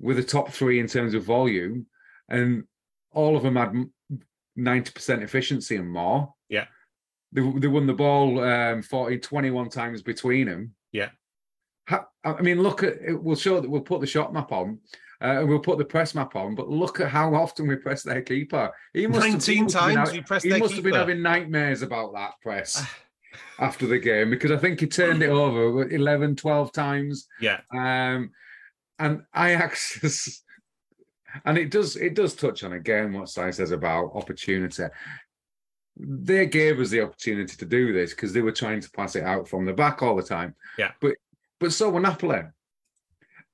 were the top three in terms of volume and all of them had 90% efficiency and more. Yeah. They won the ball 21 times between them. Yeah. I mean, look at it. We'll put the shot map on and we'll put the press map on, but look at how often we press their keeper. He must 19 have times having, we pressed their keeper. He must have been having nightmares about that press after the game because I think he turned it over 11, 12 times. Yeah. And Ajax is, and it does touch on again what Si says about opportunity. They gave us the opportunity to do this because they were trying to pass it out from the back all the time. Yeah. But so were Napoli.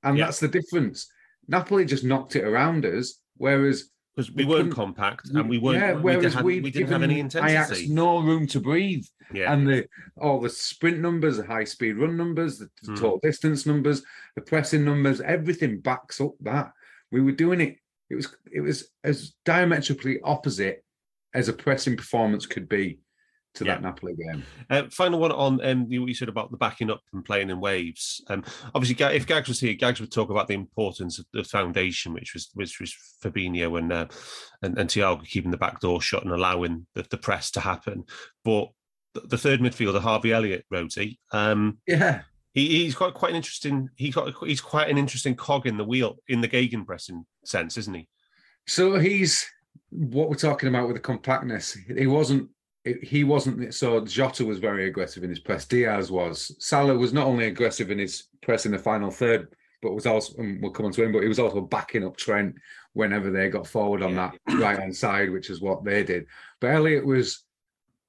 And that's the difference. Napoli just knocked it around us, whereas... Because we weren't compact and we weren't... Yeah, we didn't have any intensity. Ajax no room to breathe. Yeah. And all the sprint numbers, the high-speed run numbers, the total distance numbers, the pressing numbers, everything backs up that. We were doing it. It was as diametrically opposite as a pressing performance could be to that Napoli game. Final one on what you said about the backing up and playing in waves. Obviously, if Gags was here, Gags would talk about the importance of the foundation, which was Fabinho and Thiago keeping the back door shut and allowing the press to happen. But the third midfielder, Harvey Elliott, Rosie, he's quite an interesting cog in the wheel in the gegenpressing sense, isn't he? So he's. What we're talking about with the compactness, he wasn't. So Jota was very aggressive in his press. Diaz was. Salah was not only aggressive in his press in the final third, but was also, and we'll come on to him, but he was also backing up Trent whenever they got forward on that right-hand side, which is what they did. But Elliot was,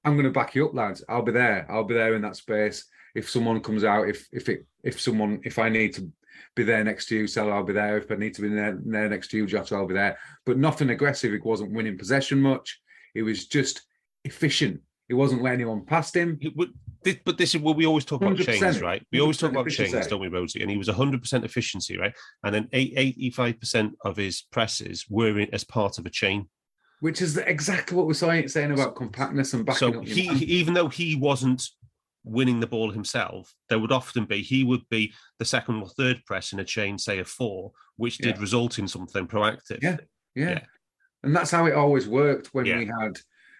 I'm going to back you up, lads. I'll be there in that space. If someone comes out, if I need to be there next to you, Salah, I'll be there. If I need to be there next to you, Jota, I'll be there. But nothing aggressive. It wasn't winning possession much. It was just efficient. It wasn't letting anyone past him. We always talk about chains, right? We always talk about chains, don't we, Rosie? And he was 100% efficiency, right? And then 85% of his presses were as part of a chain. Which is exactly what we're saying about compactness and backing up. So even though he wasn't winning the ball himself, there would often be, he would be the second or third press in a chain, say a four, which did result in something proactive. Yeah. And that's how it always worked when we had,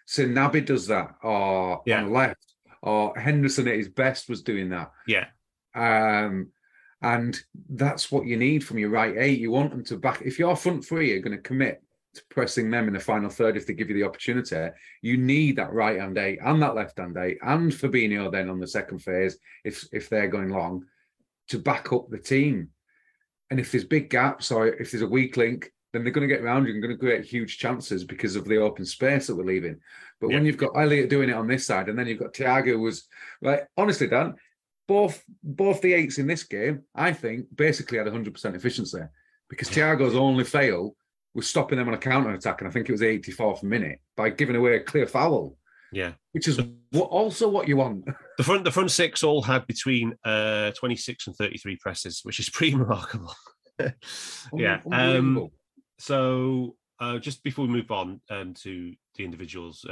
so Naby does that, or on the left, or Henderson at his best was doing that. Yeah. And that's what you need from your right eight. You want them to back, if your front three are going to commit to pressing them in the final third if they give you the opportunity, you need that right-hand eight and that left-hand eight and Fabinho then on the second phase if they're going long to back up the team. And if there's big gaps or if there's a weak link, then they're going to get around you and going to create huge chances because of the open space that we're leaving. But when you've got Elliot doing it on this side and then you've got Thiago was... Like, honestly, Dan, both the eights in this game, I think, basically had 100% efficiency because Thiago's only fail was stopping them on a counter-attack, and I think it was the 84th minute, by giving away a clear foul. Yeah. Which is also what you want. The front six all had between 26 and 33 presses, which is pretty remarkable. Yeah. So just before we move on to the individuals,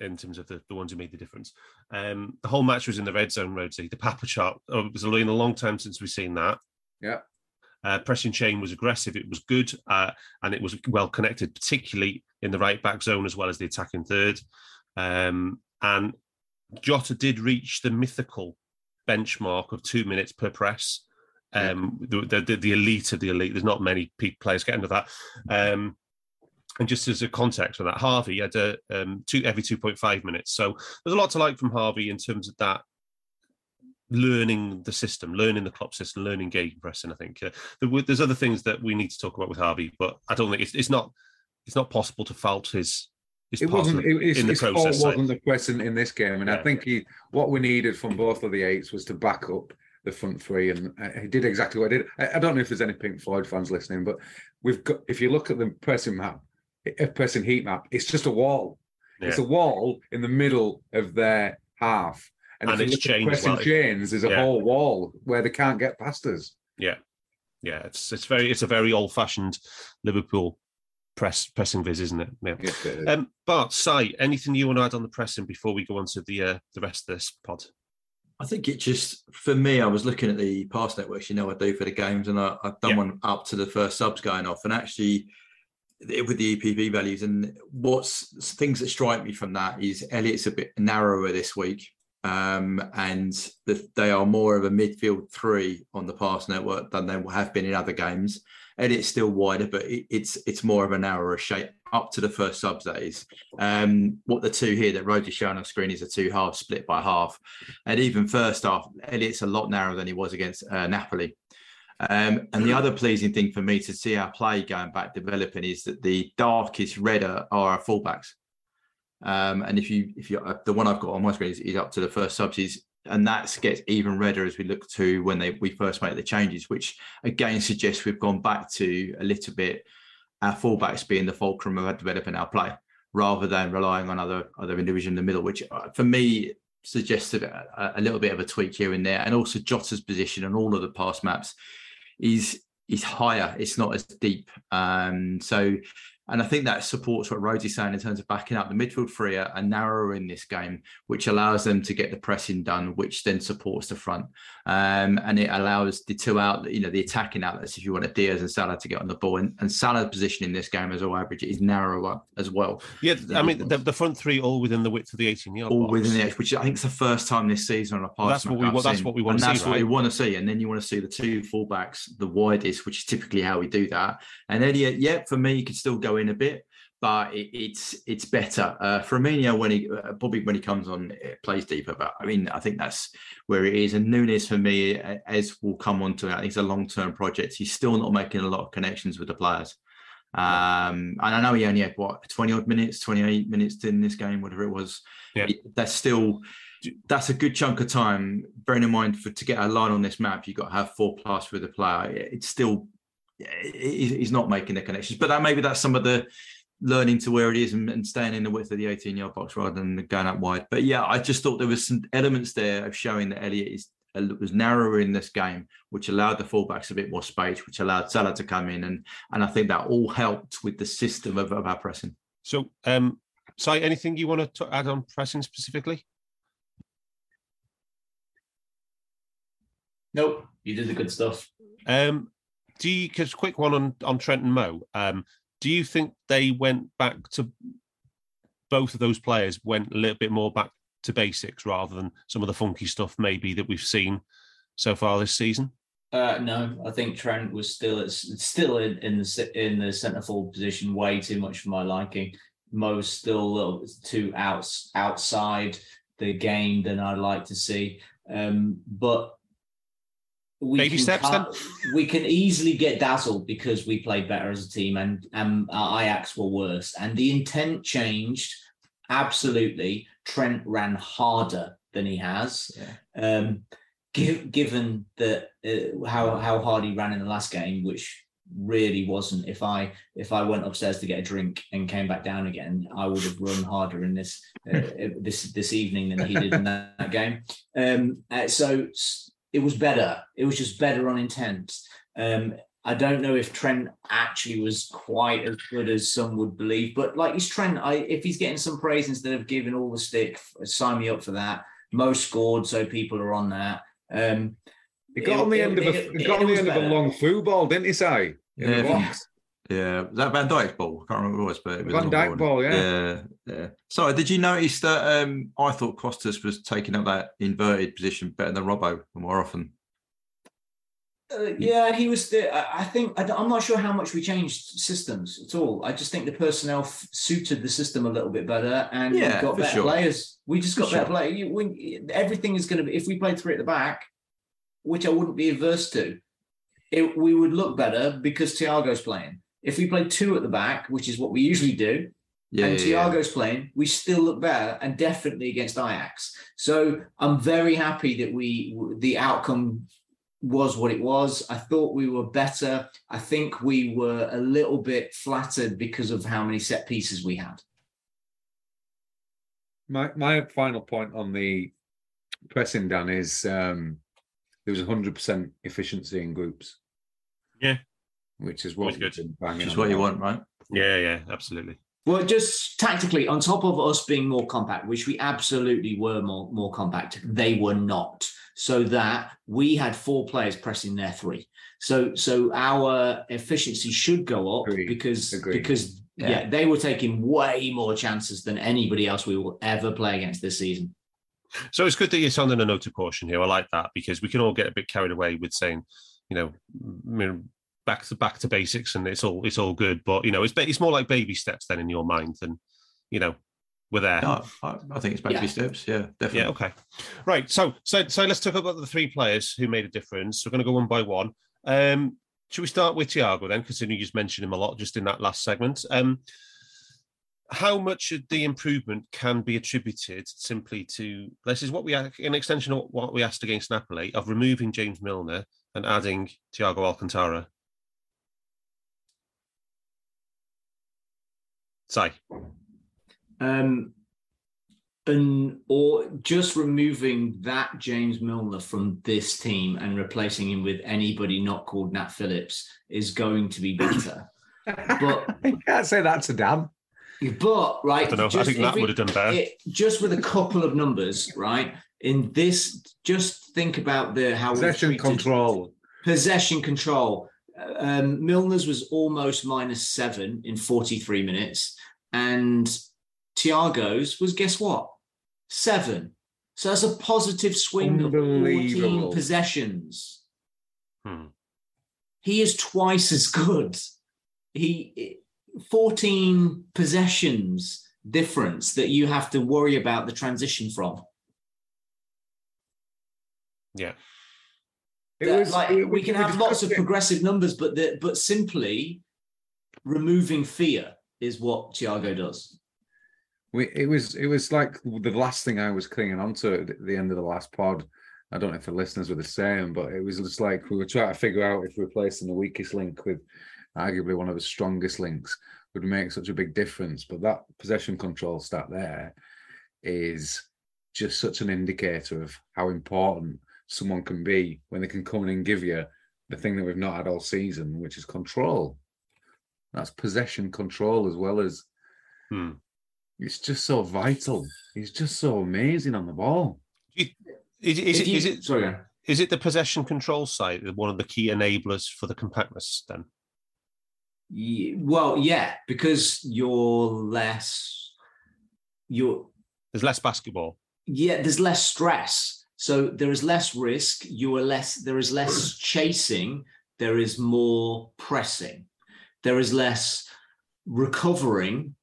in terms of the ones who made the difference, the whole match was in the red zone, Rosie. The Papa chart, it was a long time since we've seen that. Yeah. Pressing chain was aggressive, it was good, and it was well connected, particularly in the right-back zone as well as the attacking third. And Jota did reach the mythical benchmark of 2 minutes per press, the elite of the elite. There's not many players getting to that. And just as a context on that, Harvey had every 2.5 minutes. So there's a lot to like from Harvey in terms of that, learning the system, learning the Klopp system, learning game pressing. I think there's other things that we need to talk about with Harvey, but I don't think it's not possible to fault his. It wasn't the question in this game, and yeah. I think what we needed from both of the eights was to back up the front three, and he did exactly what he did. I don't know if there's any Pink Floyd fans listening, but we've got, if you look at the pressing map, pressing heat map, it's just a wall. Yeah. It's a wall in the middle of their half, and it's chains. Pressing chains is a whole wall where they can't get past us. Yeah, yeah, it's a very old fashioned Liverpool pressing viz, isn't it? Yeah. Yes, it is. Bart, Si, anything you want to add on the pressing before we go on to the rest of this pod? I think it just, for me, I was looking at the pass networks, you know I do for the games, and I've done one up to the first subs going off, and actually with the EPV values, and what's things that strike me from that is Elliott's a bit narrower this week, and they are more of a midfield three on the pass network than they have been in other games. And it's still wider, but it's more of a narrower shape up to the first subs, that is. What the two here that Rhodes is showing on screen is a two half split by half. And even first half, Elliott's a lot narrower than he was against Napoli. And the other pleasing thing for me to see our play going back developing is that the darkest redder are our fullbacks. And if you the one I've got on my screen is up to the first subs, and that gets even redder as we look to when we first make the changes, which again suggests we've gone back to a little bit our fullbacks being the fulcrum of developing our play, rather than relying on other individuals in the middle, which for me suggested a little bit of a tweak here and there. And also Jota's position on all of the pass maps is higher. It's not as deep. And I think that supports what Rhodes is saying in terms of backing up the midfield three and narrowing this game, which allows them to get the pressing done, which then supports the front. And it allows the two out, the attacking outlets, if you want, Diaz and Salah to get on the ball. And Salah's position in this game as all average is narrower as well. Yeah, I mean, the front three all within the width of the 18-yard box. All within the edge, which I think is the first time this season on a pass. That's what we want to see. That's what we want to see. And then you want to see the two fullbacks, the widest, which is typically how we do that. And Elliott, for me, you could still go in a bit, but it's better. Firmino, when he comes on, plays deeper, but I mean, I think that's where it is. And Núñez, for me, as we'll come on to, I think it's a long-term project. He's still not making a lot of connections with the players. And I know he only had, 28 minutes in this game, whatever it was. Yeah. That's a good chunk of time. Bearing in mind, to get a line on this map, you've got to have four plus with the player. It's still... he's not making the connections, but maybe that's some of the learning to where it is and staying in the width of the 18-yard box rather than going out wide. But I just thought there was some elements there of showing that Elliott was narrower in this game, which allowed the fullbacks a bit more space, which allowed Salah to come in, and I think that all helped with the system of our pressing. So, Si, anything you want to add on pressing specifically? Nope, you did the good stuff. Because quick one on Trent and Mo. Do you think they went back to both of those players went a little bit more back to basics rather than some of the funky stuff maybe that we've seen so far this season? No, I think Trent was still in the centre forward position way too much for my liking. Mo's still a little too outside the game than I'd like to see, but. We can easily get dazzled because we played better as a team and Ajax were worse. And the intent changed. Absolutely. Trent ran harder than he has. Yeah. Given that how hard he ran in the last game, which really wasn't. If I went upstairs to get a drink and came back down again, I would have run harder in this this evening than he did in that game. So. It was better. It was just better on intent. I don't know if Trent actually was quite as good as some would believe, but like he's Trent. If he's getting some praise instead of giving all the stick, sign me up for that. Mo scored, so people are on that. He got on the end of a long through ball, didn't he, Si? Yeah, was that Van Dijk's ball? I can't remember what it was, but it was Van Dijk ball, yeah. Sorry, did you notice that I thought Costas was taking up that inverted position better than Robbo more often? Yeah, he was there. I think I'm not sure how much we changed systems at all. I just think the personnel suited the system a little bit better, and we got better players. We just got better players. Everything is going to be, if we played three at the back, which I wouldn't be averse to, we would look better because Thiago's playing. If we played two at the back, which is what we usually do, and Thiago's playing, we still look better, and definitely against Ajax. So I'm very happy that the outcome was what it was. I thought we were better. I think we were a little bit flattered because of how many set pieces we had. My final point on the pressing, Dan, is there was 100% efficiency in groups. Yeah. Which is what you want, right? Yeah, absolutely. Well, just tactically, on top of us being more compact, which we absolutely were more compact, they were not. So that we had four players pressing their three. So our efficiency should go up because they were taking way more chances than anybody else we will ever play against this season. So it's good that you're sounding a note of caution here. I like that, because we can all get a bit carried away with saying, back to basics and it's all good, but it's more like baby steps then in your mind than we're there. No, I think it's baby steps. Yeah, definitely. Yeah, okay, right. So let's talk about the three players who made a difference. We're going to go one by one. Should we start with Thiago then, considering you just mentioned him a lot just in that last segment? How much of the improvement can be attributed simply to this is what we an extension of what we asked against Napoli of removing James Milner and adding Thiago Alcantara? Sai. Or just removing that James Milner from this team and replacing him with anybody not called Nat Phillips is going to be better. But I can't say that to Dan. But, right, I don't know. I think Nat would have done better. Just with a couple of numbers, right? In this, just think about how possession control. Possession control. Milner's was almost -7 in 43 minutes, and Thiago's was, guess what, 7. So that's a positive swing of 14 possessions. He is twice as good. 14 possessions difference that you have to worry about the transition from. Yeah. We can have lots of progressive numbers, but simply removing fear is what Thiago does. It was like the last thing I was clinging on to at the end of the last pod. I don't know if the listeners were the same, but it was just like we were trying to figure out if replacing the weakest link with arguably one of the strongest links would make such a big difference. But that possession control stat there is just such an indicator of how important someone can be when they can come in and give you the thing that we've not had all season, which is control. That's possession control as well as it's just so vital. He's just so amazing on the ball. Is it the possession control side one of the key enablers for the compactness then? Well, yeah, because there's less basketball. Yeah, there's less stress. So there is less risk, there is less chasing, there is more pressing, there is less recovering,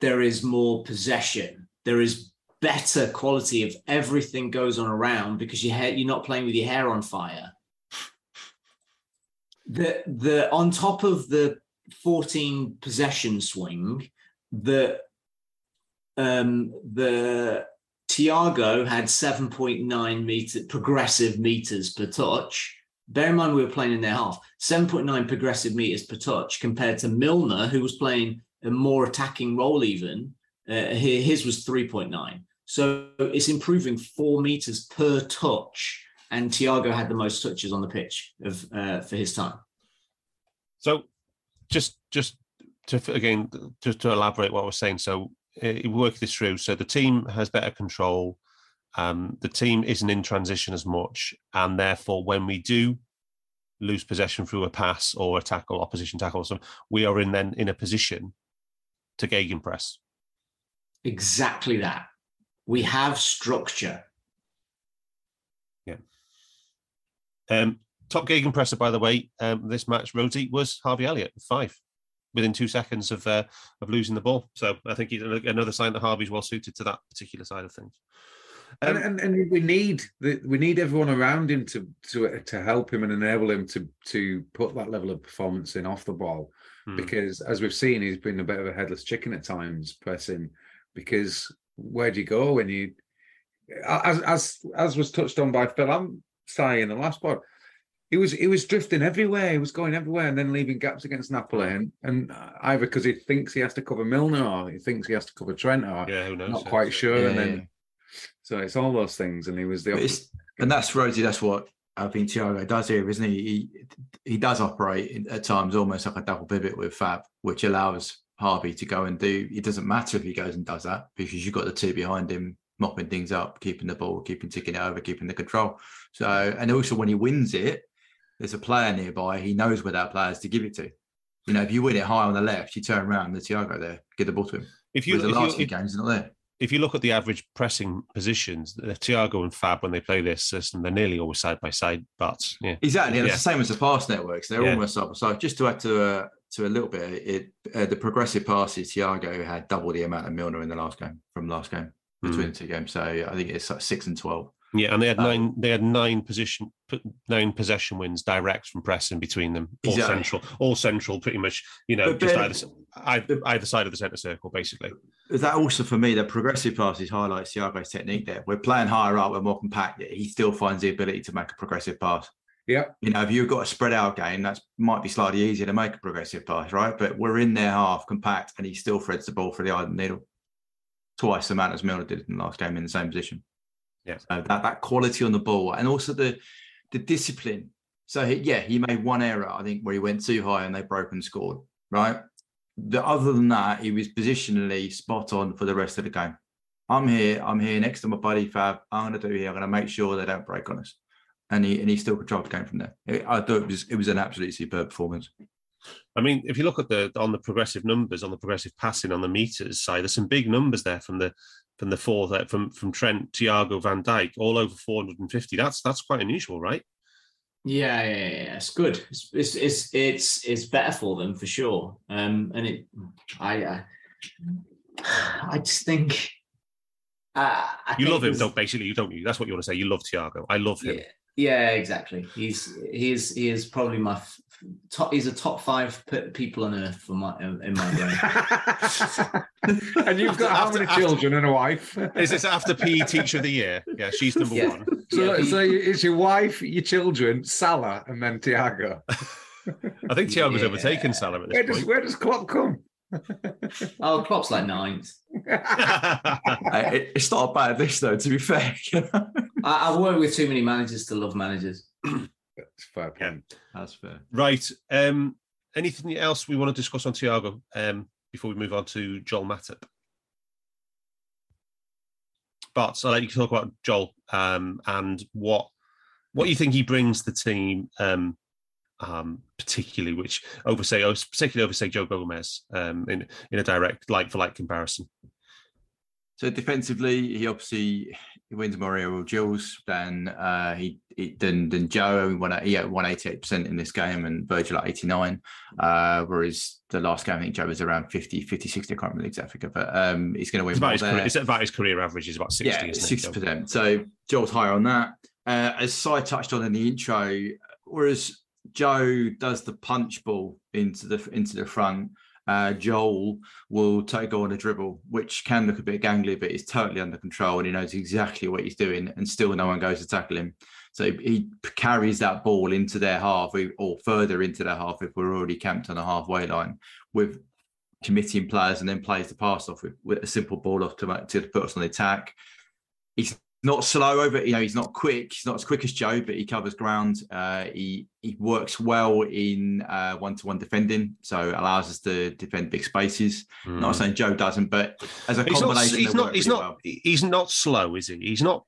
there is more possession, there is better quality of everything goes on around because you're not playing with your hair on fire. The on top of the 14 possession swing, the Thiago had 7.9 progressive meters per touch. Bear in mind, we were playing in their half. 7.9 progressive meters per touch compared to Milner, who was playing a more attacking role even. His was 3.9. So it's improving 4 meters per touch. And Thiago had the most touches on the pitch for his time. So just to elaborate what I was saying. So, work this through. So the team has better control. The team isn't in transition as much, and therefore, when we do lose possession through a pass or a tackle, opposition tackle, so we are in a position to gegenpress. Exactly that. We have structure. Yeah. Top gegenpressor, by the way, this match, Rosie, was Harvey Elliott, 5, within 2 seconds of losing the ball. So I think he's another sign that Harvey's well suited to that particular side of things. And we need everyone around him to help him and enable him to put that level of performance in off the ball, because as we've seen, he's been a bit of a headless chicken at times pressing. Because where do you go when you, as was touched on by Phil Amsai in the last part, he was drifting everywhere, he was going everywhere, and then leaving gaps against Napoli, and either because he thinks he has to cover Milner or he thinks he has to cover Trent, or who knows, not quite sure, and then. Yeah. So it's all those things, and he was and that's Rosie. That's what I think Thiago does here, isn't he? He does operate at times almost like a double pivot with Fab, which allows Harvey to go and do. It doesn't matter if he goes and does that, because you've got the two behind him mopping things up, keeping the ball, ticking it over, keeping the control. So, and also when he wins it, there's a player nearby. He knows where that player is to give it to. You know, if you win it high on the left, you turn around, there's Thiago there, get the ball to him. If the last few games are not there. If you look at the average pressing positions, Thiago and Fab, when they play this system, they're nearly always side by side. But yeah, exactly, and it's the same as the pass networks; they're almost side by side. Just to add to a little bit, the progressive passes Thiago had double the amount of Milner in the last game from last game between the two games. So I think it's like 6 and 12. Yeah, and they had nine possession wins direct from pressing between them. All central, pretty much. You know, either side of the centre circle, basically. That also for me, the progressive passes highlights Thiago's technique. There, we're playing higher up, we're more compact. Yet he still finds the ability to make a progressive pass. Yeah, you know, if you've got a spread out game, that might be slightly easier to make a progressive pass, right? But we're in their half, compact, and he still threads the ball for the eye of the needle. Twice the amount as Milner did in the last game in the same position. Yeah, so that quality on the ball, and also the discipline. So he made one error, I think, where he went too high and they broke and scored. Right. Other than that, he was positionally spot on for the rest of the game. I'm here next to my buddy Fab. I'm going to make sure they don't break on us. And he still controlled the game from there. I thought it was an absolutely superb performance. I mean, if you look at the progressive numbers, on the progressive passing, on the meters side, there's some big numbers there from the four there, from Trent, Thiago, Van Dijk, all over 450. That's quite unusual, right? Yeah. It's good. It's better for them for sure. I just think I love him. Though, basically, you don't. That's what you want to say. You love Thiago. I love him. Yeah, exactly. He is probably my top. He's a top 5 people on earth in my brain. And you've got how many children and a wife? Is this after PE Teacher of the Year? Yeah, she's number 1. So it's your wife, your children, Salah, and then Thiago. I think Thiago's overtaken Salah at this point. Where does Klopp come? Oh, Klopp's like 9th. It's not a bad list, though, to be fair. I've worked with too many managers to love managers. That's fair. Yeah. That's fair. Right. Anything else we want to discuss on Thiago before we move on to Joel Matip? But I'll let you talk about Joel and what you think he brings to the team, particularly oversay Joe Gomez in a direct like-for-like comparison. So defensively, he obviously wins more aerial duels than Joe. He had 188% in this game and Virgil at 89%, whereas the last game I think Joe was around 50, 60. I can't remember exactly, but he's going to win more there. It's about his career average is about 60%. Yeah, 60%. So Joel's higher on that. As Si touched on in the intro, whereas Joe does the punch ball into the front, Joel will go on a dribble, which can look a bit gangly, but it's totally under control and he knows exactly what he's doing, and still no one goes to tackle him. So he carries that ball into their half or further into their half if we're already camped on the halfway line with committing players, and then plays the pass off with a simple ball off to put us on the attack. He's not slow over, he's not quick. He's not as quick as Joe, but he covers ground. He works well in one-to-one defending, so allows us to defend big spaces. Not saying Joe doesn't, but as a combination, he's not slow, is he? He's not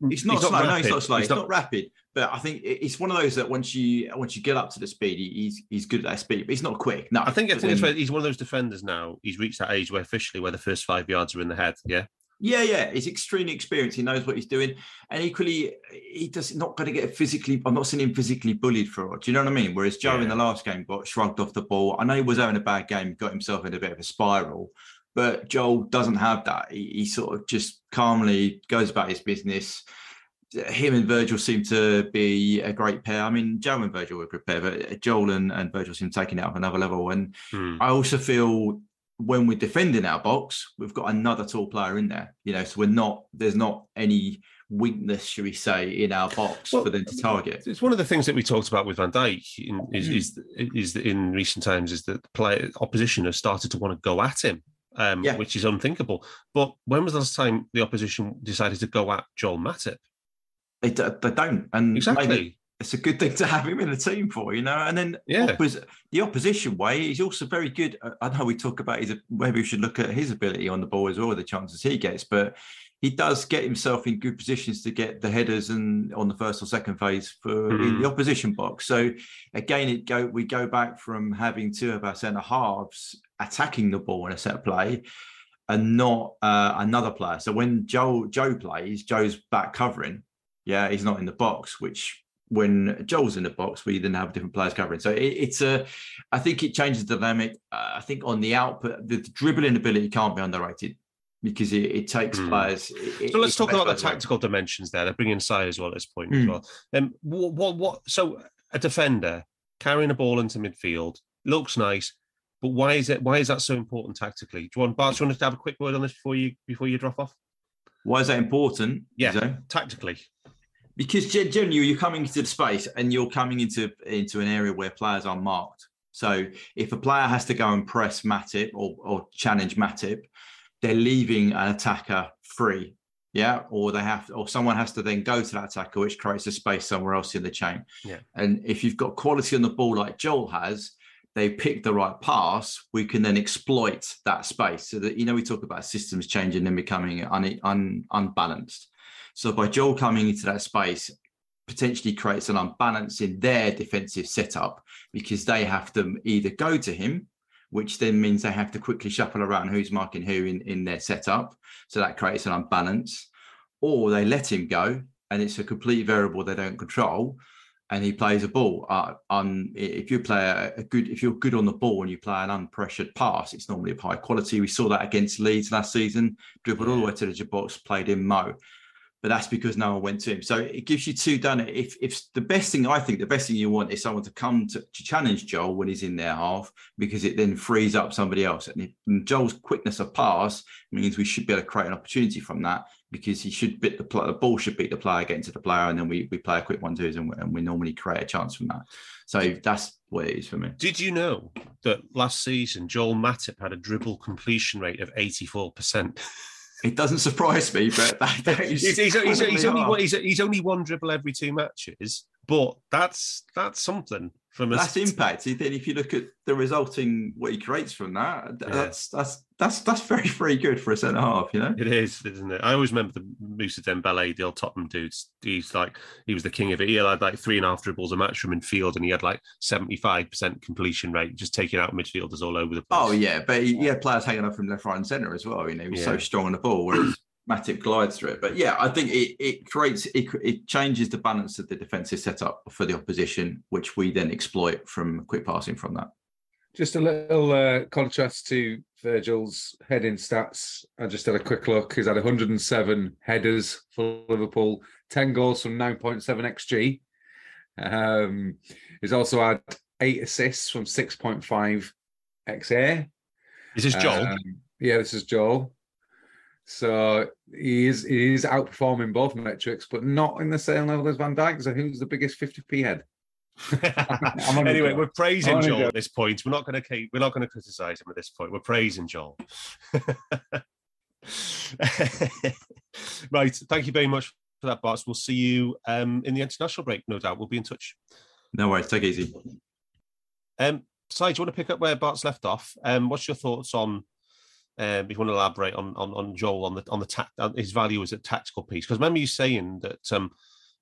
rapid. But I think it's one of those that once you get up to the speed, he's good at that speed, but he's not quick. No, I think he's one of those defenders now. He's reached that age where the first 5 yards are in the head. Yeah. Yeah. He's extremely experienced. He knows what he's doing. And equally, he does not going to get physically, I'm not seeing him physically bullied for it. Do you know what I mean? Whereas Joe in the last game got shrugged off the ball. I know he was having a bad game, got himself in a bit of a spiral, but Joel doesn't have that. He sort of just calmly goes about his business. Him and Virgil seem to be a great pair. I mean, Joe and Virgil were a good pair, but Joel and Virgil seem taking it up another level. And I also feel when we're defending our box, we've got another tall player in there, you know, so we're not, there's not any weakness, should we say, in our box for them to target. It's one of the things that we talked about with Van Dijk is that in recent times is that the player opposition have started to want to go at him. Which is unthinkable. But when was the last time the opposition decided to go at Joel Matip? They don't. And exactly. It's a good thing to have him in the team for, you know. And then the opposition way, he's also very good. I know we talk about maybe we should look at his ability on the ball as well, the chances he gets, but he does get himself in good positions to get the headers and on the first or second phase for in the opposition box. So again, we go back from having two of our centre halves attacking the ball in a set play and not another player. So when Joe plays, Joe's back covering. Yeah, he's not in the box, which when Joel's in the box, we then have different players covering. So I think it changes the dynamic. I think on the output, the dribbling ability can't be underrated because it takes players. So let's talk about the tactical dimensions there. They're bringing Sai as well at this point as well. So a defender carrying a ball into midfield looks nice, but why is that so important tactically? Do you want Bart? Do you want to have a quick word on this before you drop off? Why is that important? Yeah, so, tactically. Because generally you're coming into the space and you're coming into an area where players are marked. So if a player has to go and press Matip or challenge Matip, they're leaving an attacker free. Yeah. Or someone has to then go to that attacker, which creates a space somewhere else in the chain. Yeah. And if you've got quality on the ball like Joel has, they pick the right pass, we can then exploit that space. So that, you know, we talk about systems changing and becoming unbalanced. So by Joel coming into that space, potentially creates an unbalance in their defensive setup because they have to either go to him, which then means they have to quickly shuffle around who's marking who in their setup. So that creates an unbalance, or they let him go and it's a complete variable they don't control. And he plays a ball. If you're good on the ball and you play an unpressured pass, it's normally of high quality. We saw that against Leeds last season, dribbled all the way to the edge of box, played in Mo. But that's because no one went to him. So it gives you two done. If the best thing, I think the best thing you want is someone to come to challenge Joel when he's in their half, because it then frees up somebody else. And Joel's quickness of pass means we should be able to create an opportunity from that, because he should beat the player. The ball should beat the player, get into the player, and then we play a quick 1-2s and we normally create a chance from that. So that's what it is for me. Did you know that last season Joel Matip had a dribble completion rate of 84%? It doesn't surprise me, but that is he's only one dribble every two matches. But that's something from us. That's impact. Then if you look at the resulting what he creates from that, that's very, very good for a centre half. You know, it is, isn't it? I always remember the Moussa Dembélé, the old Tottenham dudes. He was the king of it. He had like 3.5 dribbles a match from midfield, and he had like 75% completion rate, just taking out midfielders all over the place. Oh yeah, but he had players hanging up from left, right, and centre as well. You know, he was so strong on the ball. Whereas Matip glides through it. But yeah, I think it changes the balance of the defensive setup for the opposition, which we then exploit from quick passing from that. Just a little contrast to Virgil's heading stats. I just had a quick look. He's had 107 headers for Liverpool, 10 goals from 9.7 XG. He's also had 8 assists from 6.5 XA. This is Joel. Yeah, this is Joel. So he is outperforming both metrics, but not in the same level as Van Dijk. So who's the biggest 50p head? Anyway, we're praising Joel at this point. We're not going to criticise him at this point. We're praising Joel. Right. Thank you very much for that, Bart. We'll see you in the international break, no doubt. We'll be in touch. No worries. Take it easy. Si, do you want to pick up where Bart's left off? What's your thoughts on? If you want to elaborate on Joel on his value as a tactical piece, because remember you saying that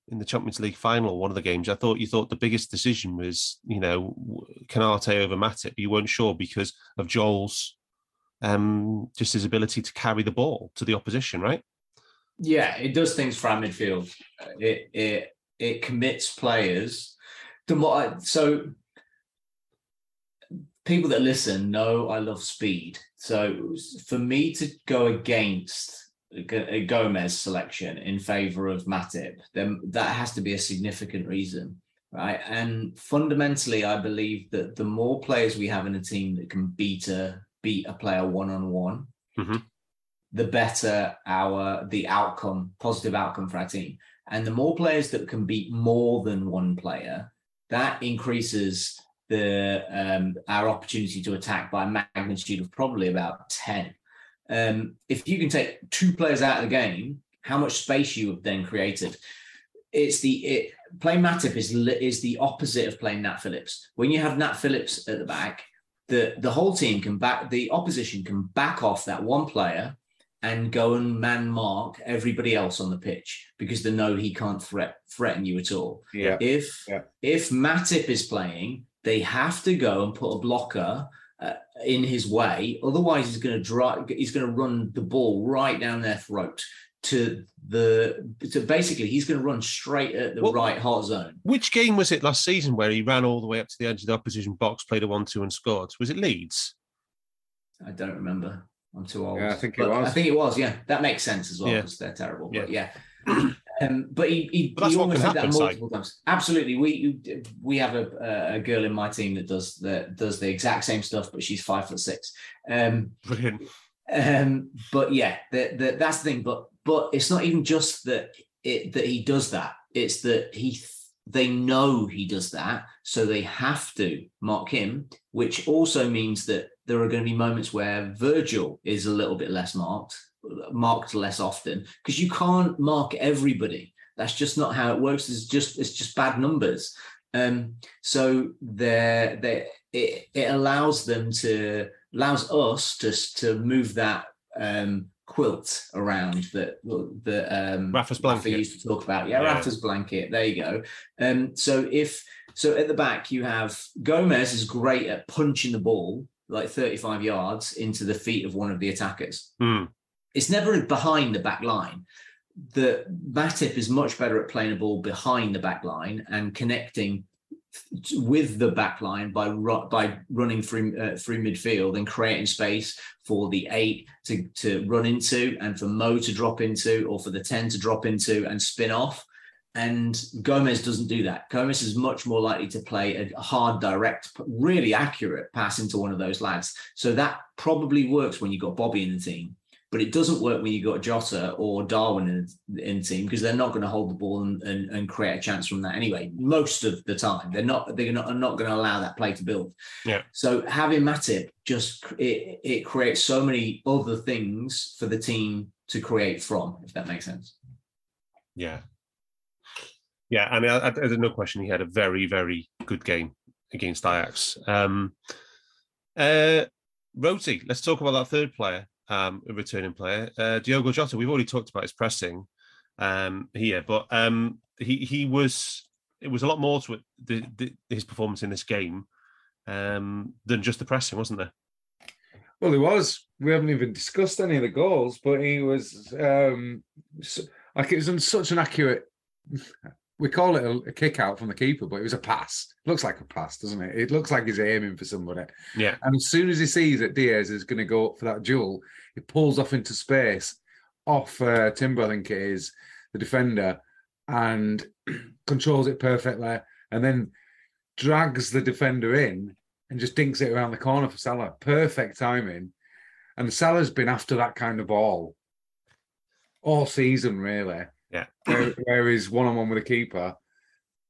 in the Champions League final, one of the games, I thought you thought the biggest decision was Canate over Matip. You weren't sure because of Joel's just his ability to carry the ball to the opposition, right? Yeah, it does things for our midfield. It commits players. So people that listen know I love speed. So for me to go against a Gomez selection in favour of Matip, then that has to be a significant reason, right? And fundamentally, I believe that the more players we have in a team that can beat a player one-on-one, mm-hmm. the better the outcome, positive outcome for our team. And the more players that can beat more than one player, that increases our opportunity to attack by a magnitude of probably about 10. If you can take two players out of the game, how much space you have then created. Playing Matip is the opposite of playing Nat Phillips. When you have Nat Phillips at the back, the whole team the opposition can back off that one player and go and man-mark everybody else on the pitch because they know he can't threaten you at all. Yeah. If Matip is playing, they have to go and put a blocker in his way, otherwise he's going to run the ball right down their throat basically he's going to run straight at the right hot zone. Which game was it last season where he ran all the way up to the edge of the opposition box, played a 1-2 and scored? Was it Leeds? I don't remember. I'm too old. Yeah, I think it was. Yeah, that makes sense as well because they're terrible. Yeah. But yeah. But he almost did that multiple times. Absolutely, we have a girl in my team that does the exact same stuff, but she's 5'6". Brilliant. But yeah, that's the thing. But it's not even just that he does that. It's that they know he does that, so they have to mark him, which also means that there are going to be moments where Virgil is a little bit less marked less often because you can't mark everybody. That's just not how it works. It's just bad numbers. So it allows us to move that quilt around that Rafa's blanket Rafa used to talk about. Yeah, Rafa's blanket. There you go. So at the back you have Gomez is great at punching the ball like 35 yards into the feet of one of the attackers. Mm. It's never behind the back line. The Matip is much better at playing a ball behind the back line and connecting with the back line by running through midfield and creating space for the 8 to run into and for Mo to drop into or for the 10 to drop into and spin off. And Gomez doesn't do that. Gomez is much more likely to play a hard, direct, really accurate pass into one of those lads. So that probably works when you've got Bobby in the team. But it doesn't work when you've got Jota or Darwin in the team because they're not going to hold the ball and create a chance from that anyway. Most of the time, they're not going to allow that play to build. Yeah. So having Matip it creates so many other things for the team to create from, if that makes sense. Yeah. Yeah, and there's no question he had a very, very good game against Ajax. Rosie, let's talk about that third player. A returning player, Diogo Jota. We've already talked about his pressing here, but it was a lot more to it, his performance in this game than just the pressing, wasn't there? Well, it was. We haven't even discussed any of the goals, but he was it was such an accurate. We call it a kick out from the keeper, but it was a pass. It looks like a pass, doesn't it? It looks like he's aiming for somebody. Yeah. And as soon as he sees that Diaz is going to go up for that duel, he pulls off into space, off Timber, I think it is, the defender, and controls it perfectly, and then drags the defender in and just dinks it around the corner for Salah. Perfect timing. And Salah's been after that kind of ball all season, really. Yeah, where he's one-on-one with a keeper,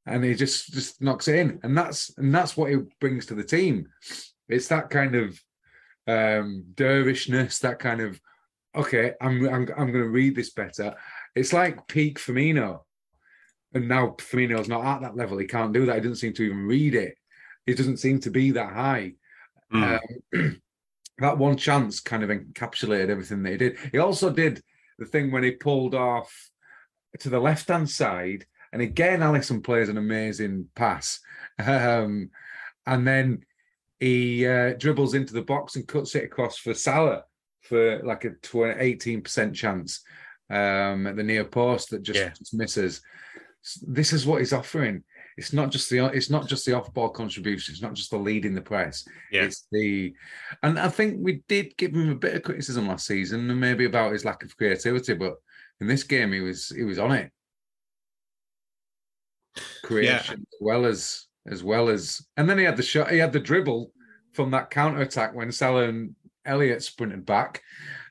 and he just knocks it in, and that's what he brings to the team. It's that kind of dervishness, that kind of okay, I'm going to read this better. It's like peak Firmino, and now Firmino's not at that level. He can't do that. He doesn't seem to even read it. He doesn't seem to be that high. Mm. That one chance kind of encapsulated everything that he did. He also did the thing when he pulled off to the left-hand side, and again Alisson plays an amazing pass, and then he dribbles into the box and cuts it across for Salah for like a 18% chance at the near post that just misses. This is what he's offering. It's not just the off-ball contribution. It's not just the lead in the press. Yeah. And I think we did give him a bit of criticism last season, and maybe about his lack of creativity. But in this game, he was on it. Creation, yeah. as well as, and then he had the shot. He had the dribble from that counter attack when Salah and Elliott sprinted back.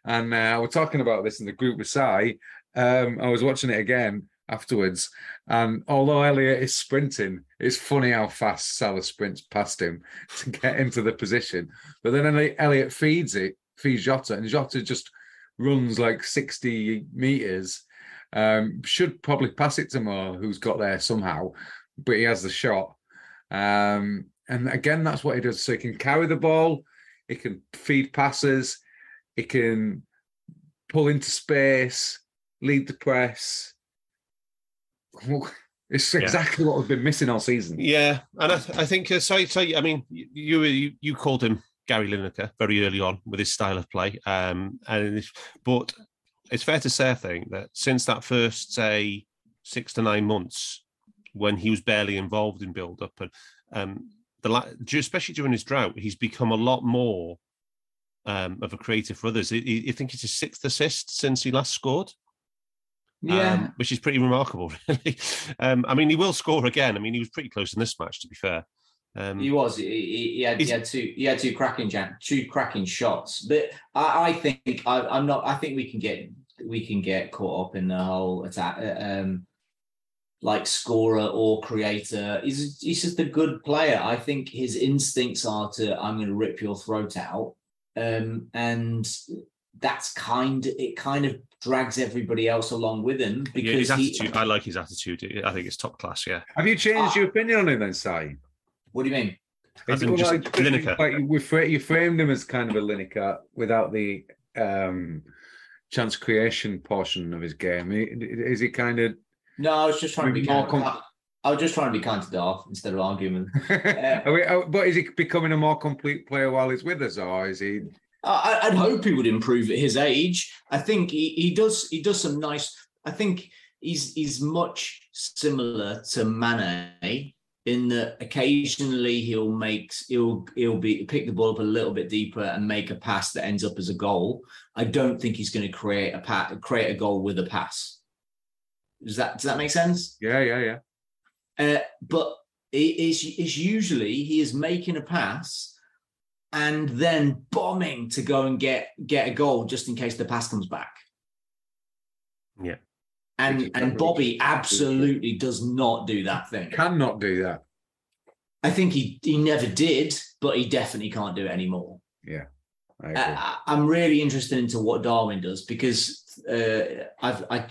And we're talking about this in the group with Si. I was watching it again afterwards, and although Elliott is sprinting, it's funny how fast Salah sprints past him to get into the position. But then Elliott feeds Jota, and Jota just runs like 60 metres. Should probably pass it to Mo, who's got there somehow, but he has the shot. And again, that's what he does. So he can carry the ball, he can feed passes, he can pull into space, lead the press. It's exactly what we've been missing all season. Yeah, and I think, I mean, you called him Gary Lineker very early on with his style of play, but it's fair to say, I think, that since that first, say, 6 to 9 months, when he was barely involved in build-up, and especially during his drought, he's become a lot more of a creator for others. I think it's his 6th assist since he last scored. Yeah, which is pretty remarkable, really. I mean, he will score again. I mean, he was pretty close in this match, to be fair. He was. He had two cracking shots. But I think we can get caught up in the whole attack, like scorer or creator. He's just a good player. I think his instincts are to, I'm going to rip your throat out, and that's kind of drags everybody else along with him. Because his attitude, I like his attitude. I think it's top class, yeah. Have you changed your opinion on him then, Si? What do you mean? As in just Lineker. Like you framed him as kind of a Lineker without the chance creation portion of his game. Is he kind of... No, I was just trying to be more... I was just trying to be kind to Darth instead of arguing. But is he becoming a more complete player while he's with us, or is he... I'd hope he would improve at his age. I think he does some nice... I think he's much similar to Mane in that occasionally he'll pick the ball up a little bit deeper and make a pass that ends up as a goal. I don't think he's going to create a goal with a pass. Does that make sense? Yeah. But it's usually he is making a pass and then bombing to go and get a goal just in case the pass comes back. Yeah. And Bobby absolutely does not do that thing. Cannot do that. I think he never did, but he definitely can't do it anymore. Yeah. I agree. I'm really interested into what Darwin does, because I've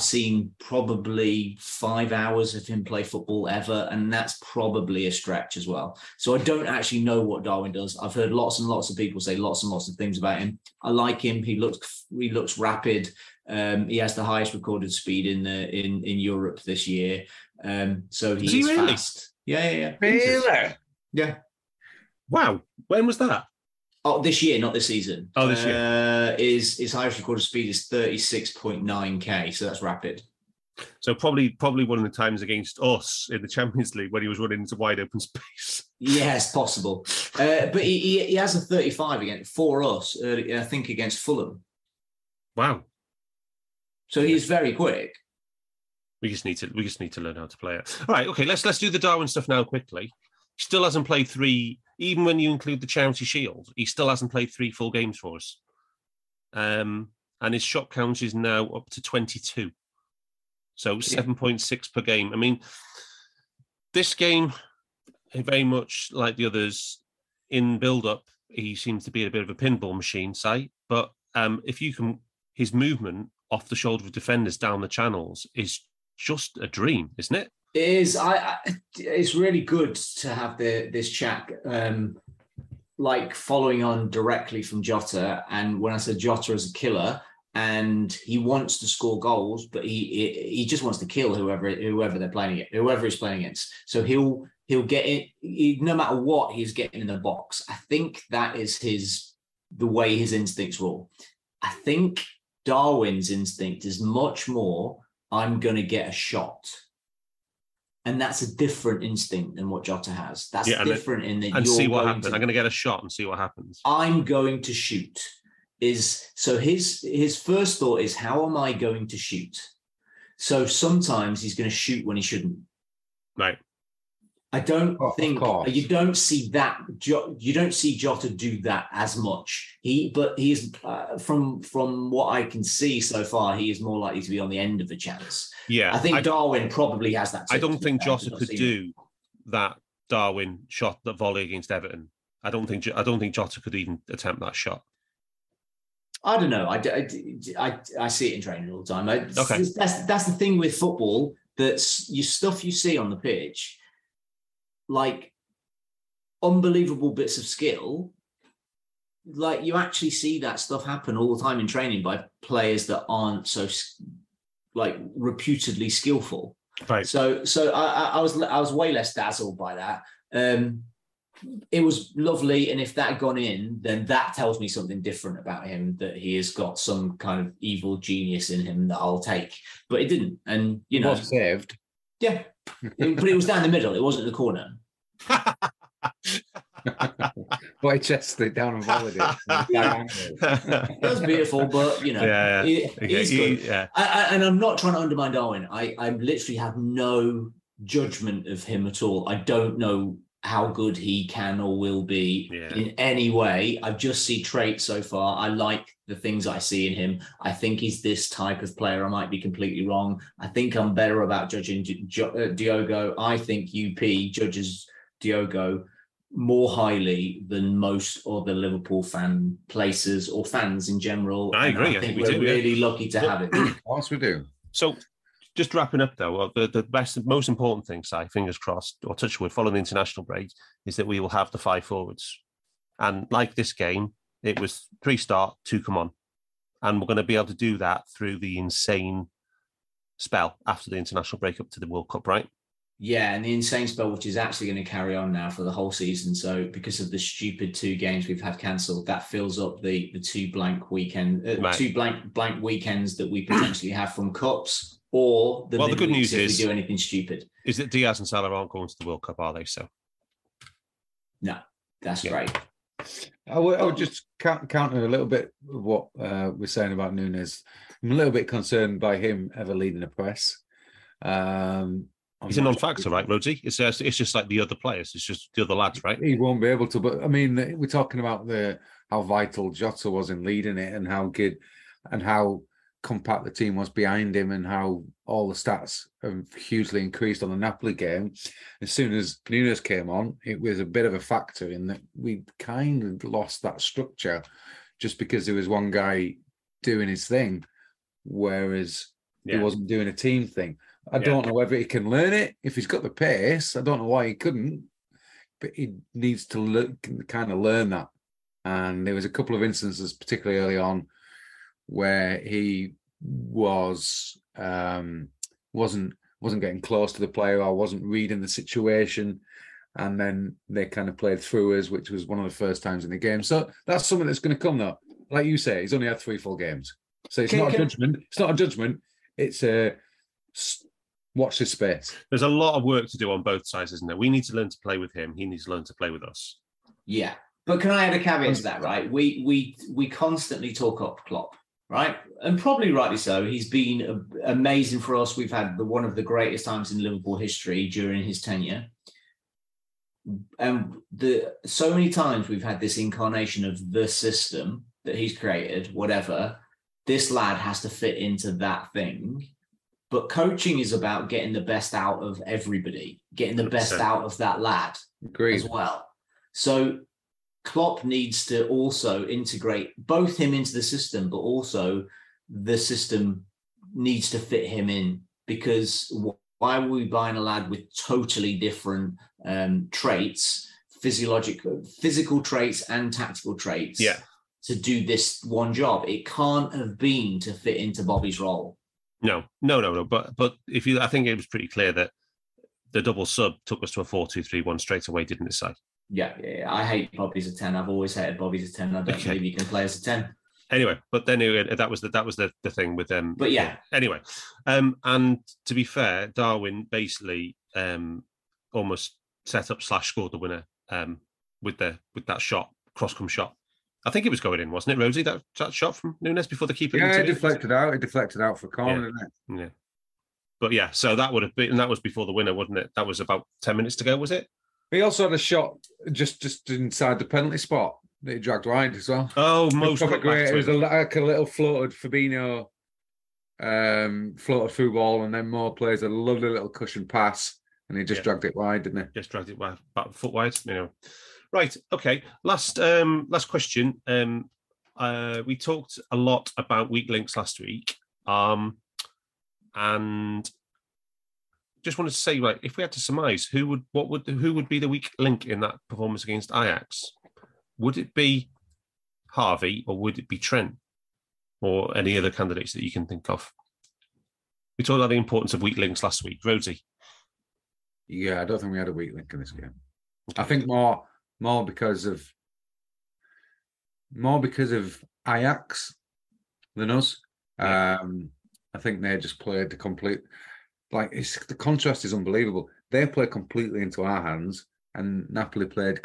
seen probably 5 hours of him play football ever, and that's probably a stretch as well. So I don't actually know what Darwin does. I've heard lots and lots of people say lots and lots of things about him. I like him. He looks rapid. He has the highest recorded speed in Europe this year. So he's fast. Yeah. Really? Yeah. Wow. When was that? Oh, this year, not this season. Oh, this year. His highest recorded speed is 36.9k, so that's rapid. So probably one of the times against us in the Champions League when he was running into wide open space. Yes, possible. But he has a 35 for us, I think, against Fulham. Wow. So he's very quick. We just need to learn how to play it. All right, okay, let's do the Darwin stuff now quickly. Still hasn't played three... Even when you include the Charity Shield, he still hasn't played 3 full games for us. And his shot count is now up to 22. So 7.6 per game. I mean, this game, very much like the others, in build-up, he seems to be a bit of a pinball machine, Si. But if you can... His movement off the shoulder of defenders down the channels is just a dream, isn't it? It is. It's really good to have this chat, like following on directly from Jota. And when I said Jota as a killer, and he wants to score goals, but he just wants to kill whoever they're playing, whoever he's playing against. So he'll get it, no matter what, he's getting in the box. I think that is the way his instincts roll. I think Darwin's instinct is much more, I'm going to get a shot. And that's a different instinct than what Jota has. That's different in that. And see what happens. I'm going to get a shot and see what happens. I'm going to shoot. So his first thought is, how am I going to shoot? So sometimes he's going to shoot when he shouldn't. Right. I don't think you don't see Jota do that as much. He is from what I can see so far, he is more likely to be on the end of a chance. Yeah, I think Darwin probably has that. I don't think Jota could do that Darwin shot, that volley against Everton. I don't think Jota could even attempt that shot. I don't know. I see it in training all the time. Okay, that's the thing with football. That's stuff you see on the pitch. Like unbelievable bits of skill, like you actually see that stuff happen all the time in training by players that aren't so like reputedly skillful. Right. So I was way less dazzled by that. It was lovely, and if that had gone in, then that tells me something different about him, that he has got some kind of evil genius in him that I'll take. But it didn't, and you know, it was saved. Yeah. But it was down the middle. It wasn't the corner. Boy, chest it down and volleyed it. It was beautiful, but you know, it's good. Yeah. And I'm not trying to undermine Darwin. I literally have no judgment of him at all. I don't know how good he can or will be in any way. I've just seen traits so far. I like the things I see in him. I think he's this type of player. I might be completely wrong. I think I'm better about judging Diogo. I think UP judges Diogo more highly than most other Liverpool fan places or fans in general. I agree. I think we're really lucky to have it. Of course we do. So, just wrapping up though, the best, most important thing, Si, fingers crossed, or touch wood, following the international break, is that we will have the five forwards. And like this game, it was 3 start, 2 come on. And we're going to be able to do that through the insane spell after the international break up to the World Cup, right? Yeah, and the insane spell, which is actually going to carry on now for the whole season. So because of the stupid 2 games we've had cancelled, that fills up the 2 blank weekend, right. 2 blank weekends that we potentially have from cups. Or the good news is, we do anything stupid, is that Diaz and Salah aren't going to the World Cup, are they? So, no, that's right. I would just counter a little bit what we're saying about Núñez. I'm a little bit concerned by him ever leading the press. He's a non-factor, right, Rodzi? It's just like the other players. It's just the other lads, right? He won't be able to. But I mean, we're talking about how vital Jota was in leading it, and how good, and how compact the team was behind him, and how all the stats have hugely increased on the Napoli game. As soon as Núñez came on, it was a bit of a factor in that we kind of lost that structure just because there was one guy doing his thing, whereas he wasn't doing a team thing. I don't know whether he can learn it. If he's got the pace, I don't know why he couldn't, but he needs to kind of learn that. And there was a couple of instances, particularly early on, where he wasn't getting close to the player, or wasn't reading the situation, and then they kind of played through us, which was one of the first times in the game. So that's something that's going to come, though. Like you say, he's only had 3 full games, so it's not a judgment. It's a watch this space. There's a lot of work to do on both sides, isn't there? We need to learn to play with him. He needs to learn to play with us. Yeah, but can I add a caveat to that? Right, we constantly talk up Klopp. Right, and probably rightly so. He's been amazing for us. We've had one of the greatest times in Liverpool history during his tenure. And so many times we've had this incarnation of the system that he's created, whatever. This lad has to fit into that thing. But coaching is about getting the best out of everybody, getting the best out of that lad as well. So Klopp needs to also integrate both him into the system, but also the system needs to fit him in, because why were we buying a lad with totally different traits, physical traits and tactical traits? Yeah. to do this one job. It can't have been to fit into Bobby's role. No. But if you, I think it was pretty clear that the double sub took us to a 4-2-3-1 straight away, didn't it, Si? Yeah. I hate Bobby's a 10. I've always hated Bobby's a 10. I don't believe he can play as a 10. Anyway, but then that was the thing with them. But yeah. Anyway, and to be fair, Darwin basically almost set up / scored the winner with that shot, cross-come shot. I think it was going in, wasn't it, Rosie? That shot from Núñez before the keeper. Yeah, it deflected out for Corner, didn't it? Yeah. But yeah, so that would have been, and that was before the winner, wasn't it? That was about 10 minutes to go, was it? He also had a shot just inside the penalty spot that he dragged wide as well. Oh, most of it was like a little floated Fabinho, floated through ball, and then Moore plays a lovely little cushion pass, and he just dragged it wide, didn't he? Just dragged it wide, about foot wide, you know. Right, okay. Last question. We talked a lot about weak links last week, and just wanted to say, like, if we had to surmise, who would be the weak link in that performance against Ajax? Would it be Harvey, or would it be Trent, or any other candidates that you can think of? We talked about the importance of weak links last week, Rosie. Yeah, I don't think we had a weak link in this game. Okay. I think more because of Ajax than us. Yeah. I think they just played the complete. Like, the contrast is unbelievable. They played completely into our hands, and Napoli played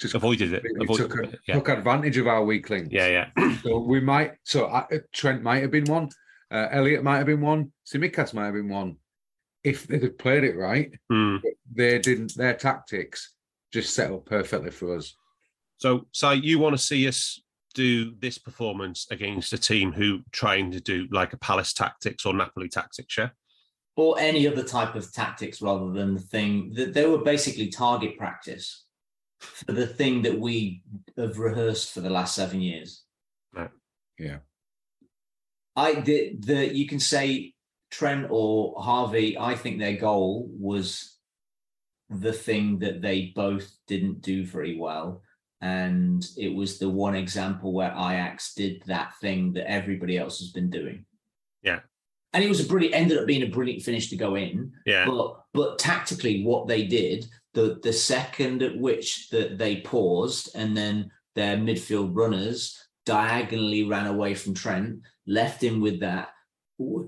just avoided it. Took advantage of our weak links. Yeah. So we might. So Trent might have been one. Elliott might have been one. Simicas might have been one. If they'd have played it right, but they didn't. Their tactics just set up perfectly for us. So, Si, you want to see us do this performance against a team who trying to do like a Palace tactics or Napoli tactics, yeah? Or any other type of tactics rather than the thing that they were basically target practice for the thing that we have rehearsed for the last 7 years. Right. Yeah. You can say Trent or Harvey, I think their goal was the thing that they both didn't do very well. And it was the one example where Ajax did that thing that everybody else has been doing. Yeah. And it was ended up being a brilliant finish to go in. Yeah. But tactically, what they did, the second at which they paused and then their midfield runners diagonally ran away from Trent, left him with that.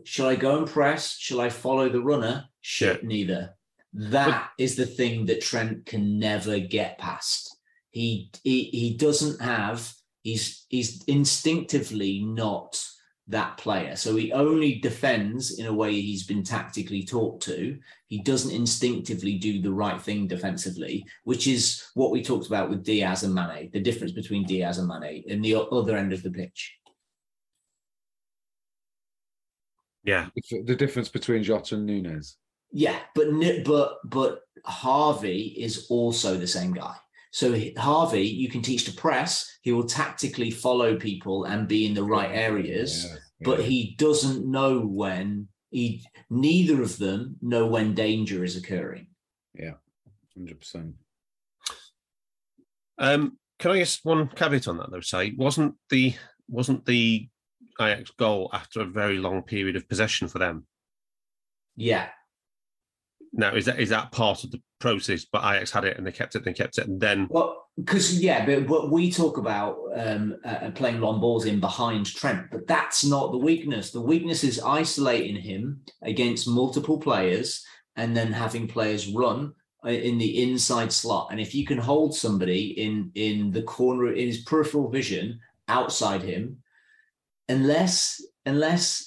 Shall I go and press? Shall I follow the runner? Shit, neither. That is the thing that Trent can never get past. He doesn't have. He's instinctively not that player. So he only defends in a way he's been tactically taught to. He doesn't instinctively do the right thing defensively, which is what we talked about with Diaz and Mane. The difference between Diaz and Mane and the other end of the pitch. Yeah, the difference between Jota and Núñez. Yeah, but Harvey is also the same guy. So Harvey, you can teach to press. He will tactically follow people and be in the right areas, but he doesn't know when neither of them know when danger is occurring. Yeah, 100%. Can I guess one caveat on that though? Say, wasn't the Ajax goal after a very long period of possession for them. Yeah. Now, is that part of the process? But Ajax had it and they kept it. And then... Well, because, but what we talk about playing long balls in behind Trent, but that's not the weakness. The weakness is isolating him against multiple players and then having players run in the inside slot. And if you can hold somebody in the corner, in his peripheral vision, outside him, Unless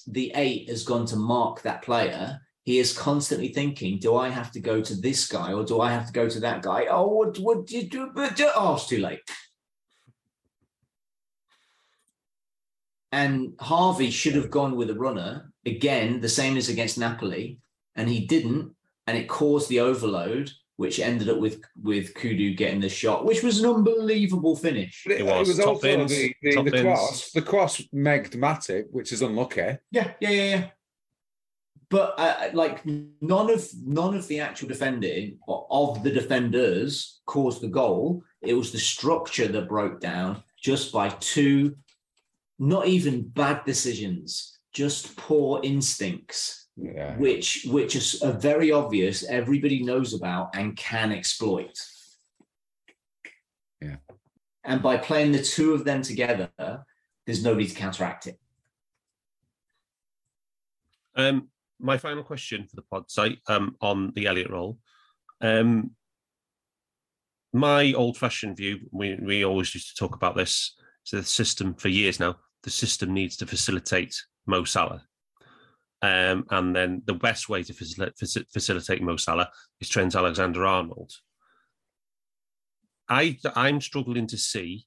the 8 has gone to mark that player, he is constantly thinking, do I have to go to this guy or do I have to go to that guy? Oh, what do you do? Oh, it's too late. And Harvey should have gone with a runner, again, the same as against Napoli, and he didn't, and it caused the overload, which ended up with Kudu getting the shot, which was an unbelievable finish. It was also the cross. The cross megged Matip, which is unlucky. Yeah. But none of the actual defending or of the defenders caused the goal. It was the structure that broke down just by two, not even bad decisions, just poor instincts, which are very obvious, everybody knows about and can exploit. Yeah. And by playing the two of them together, there's nobody to counteract it. My final question for the pod site on the Elliott role. My old-fashioned view, we always used to talk about this, so the system for years now, the system needs to facilitate Mo Salah. And then the best way to facilitate Mo Salah is Trent Alexander-Arnold. I'm struggling to see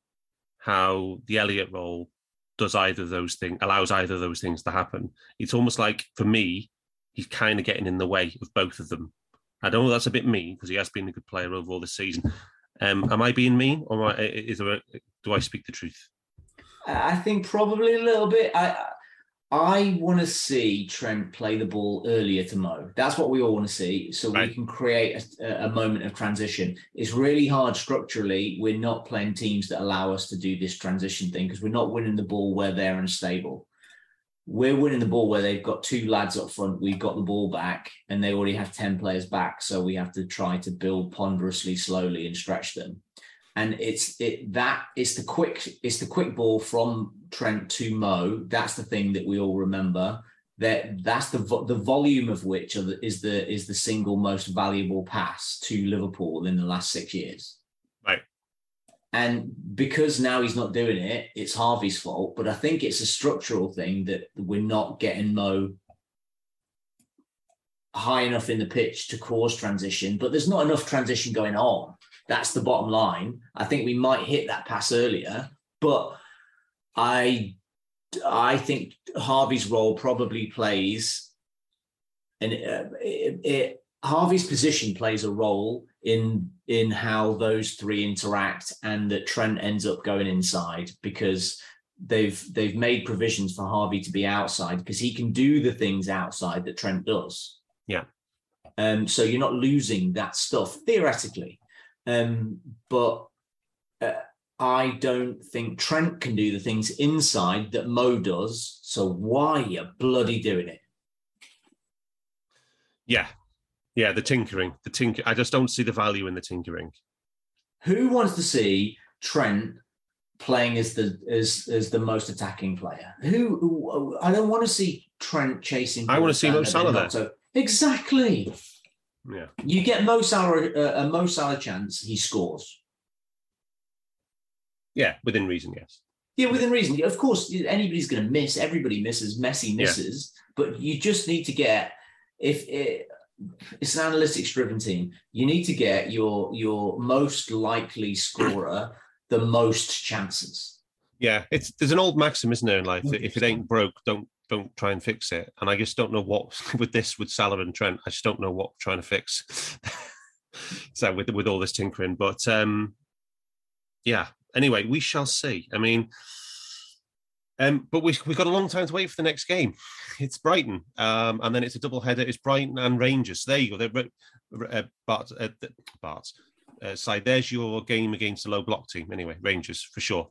how the Elliott role does either of those things, allows either of those things to happen. It's almost like, for me, he's kind of getting in the way of both of them. I don't know, that's a bit mean because he has been a good player overall this season. Am I being mean, or do I speak the truth? I think probably a little bit. I want to see Trent play the ball earlier to Mo. That's what we all want to see, so we can create a moment of transition. It's really hard structurally. We're not playing teams that allow us to do this transition thing because we're not winning the ball where they're unstable. We're winning the ball where they've got two lads up front, we've got the ball back, and they already have 10 players back, so we have to try to build ponderously, slowly, and stretch them. And it's the quick ball from Trent to Mo. That's the thing that we all remember. That's the volume of which is the single most valuable pass to Liverpool in the last 6 years. Right. And because now he's not doing it, it's Harvey's fault. But I think it's a structural thing that we're not getting Mo high enough in the pitch to cause transition. But there's not enough transition going on. That's the bottom line. I think we might hit that pass earlier, but I think Harvey's role probably plays, and Harvey's position plays a role in how those three interact, and that Trent ends up going inside because they've made provisions for Harvey to be outside because he can do the things outside that Trent does. Yeah. So you're not losing that stuff theoretically. But I don't think Trent can do the things inside that Mo does. So why are you bloody doing it? Yeah, the tinkering. I just don't see the value in the tinkering. Who wants to see Trent playing as the most attacking player? Who? I don't want to see Trent chasing. I want to see Mo Salah there. Exactly. Yeah, you get a Mo Salah chance, he scores. Yeah, within reason, yes. Yeah, within reason. Of course, anybody's going to miss. Everybody misses. Messi misses. Yeah. But you just need to get, it's an analytics-driven team, you need to get your most likely scorer the most chances. Yeah, there's an old maxim, isn't there, in life, that if it ain't broke, don't try and fix it. And I just don't know what, with Salah and Trent, I just don't know what we're trying to fix. So with all this tinkering. But anyway, we shall see. I mean, but we've got a long time to wait for the next game. It's Brighton. And then it's a double header. It's Brighton and Rangers. There you go. Bart's side, there's your game against the low block team. Anyway, Rangers for sure.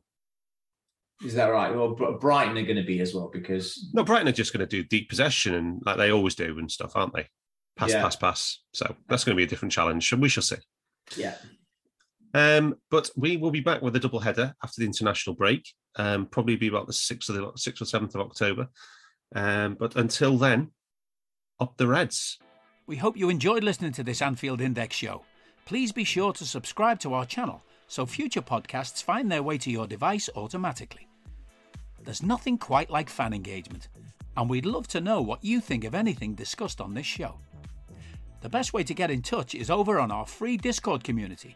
Is that right? Well, Brighton are going to be as well because... No, Brighton are just going to do deep possession and like they always do and stuff, aren't they? Pass. So that's going to be a different challenge. We shall see. Yeah. But we will be back with a double header after the international break. Probably be about the 6th or 7th of October. But until then, up the Reds. We hope you enjoyed listening to this Anfield Index show. Please be sure to subscribe to our channel so future podcasts find their way to your device automatically. There's nothing quite like fan engagement, and we'd love to know what you think of anything discussed on this show. The best way to get in touch is over on our free Discord community,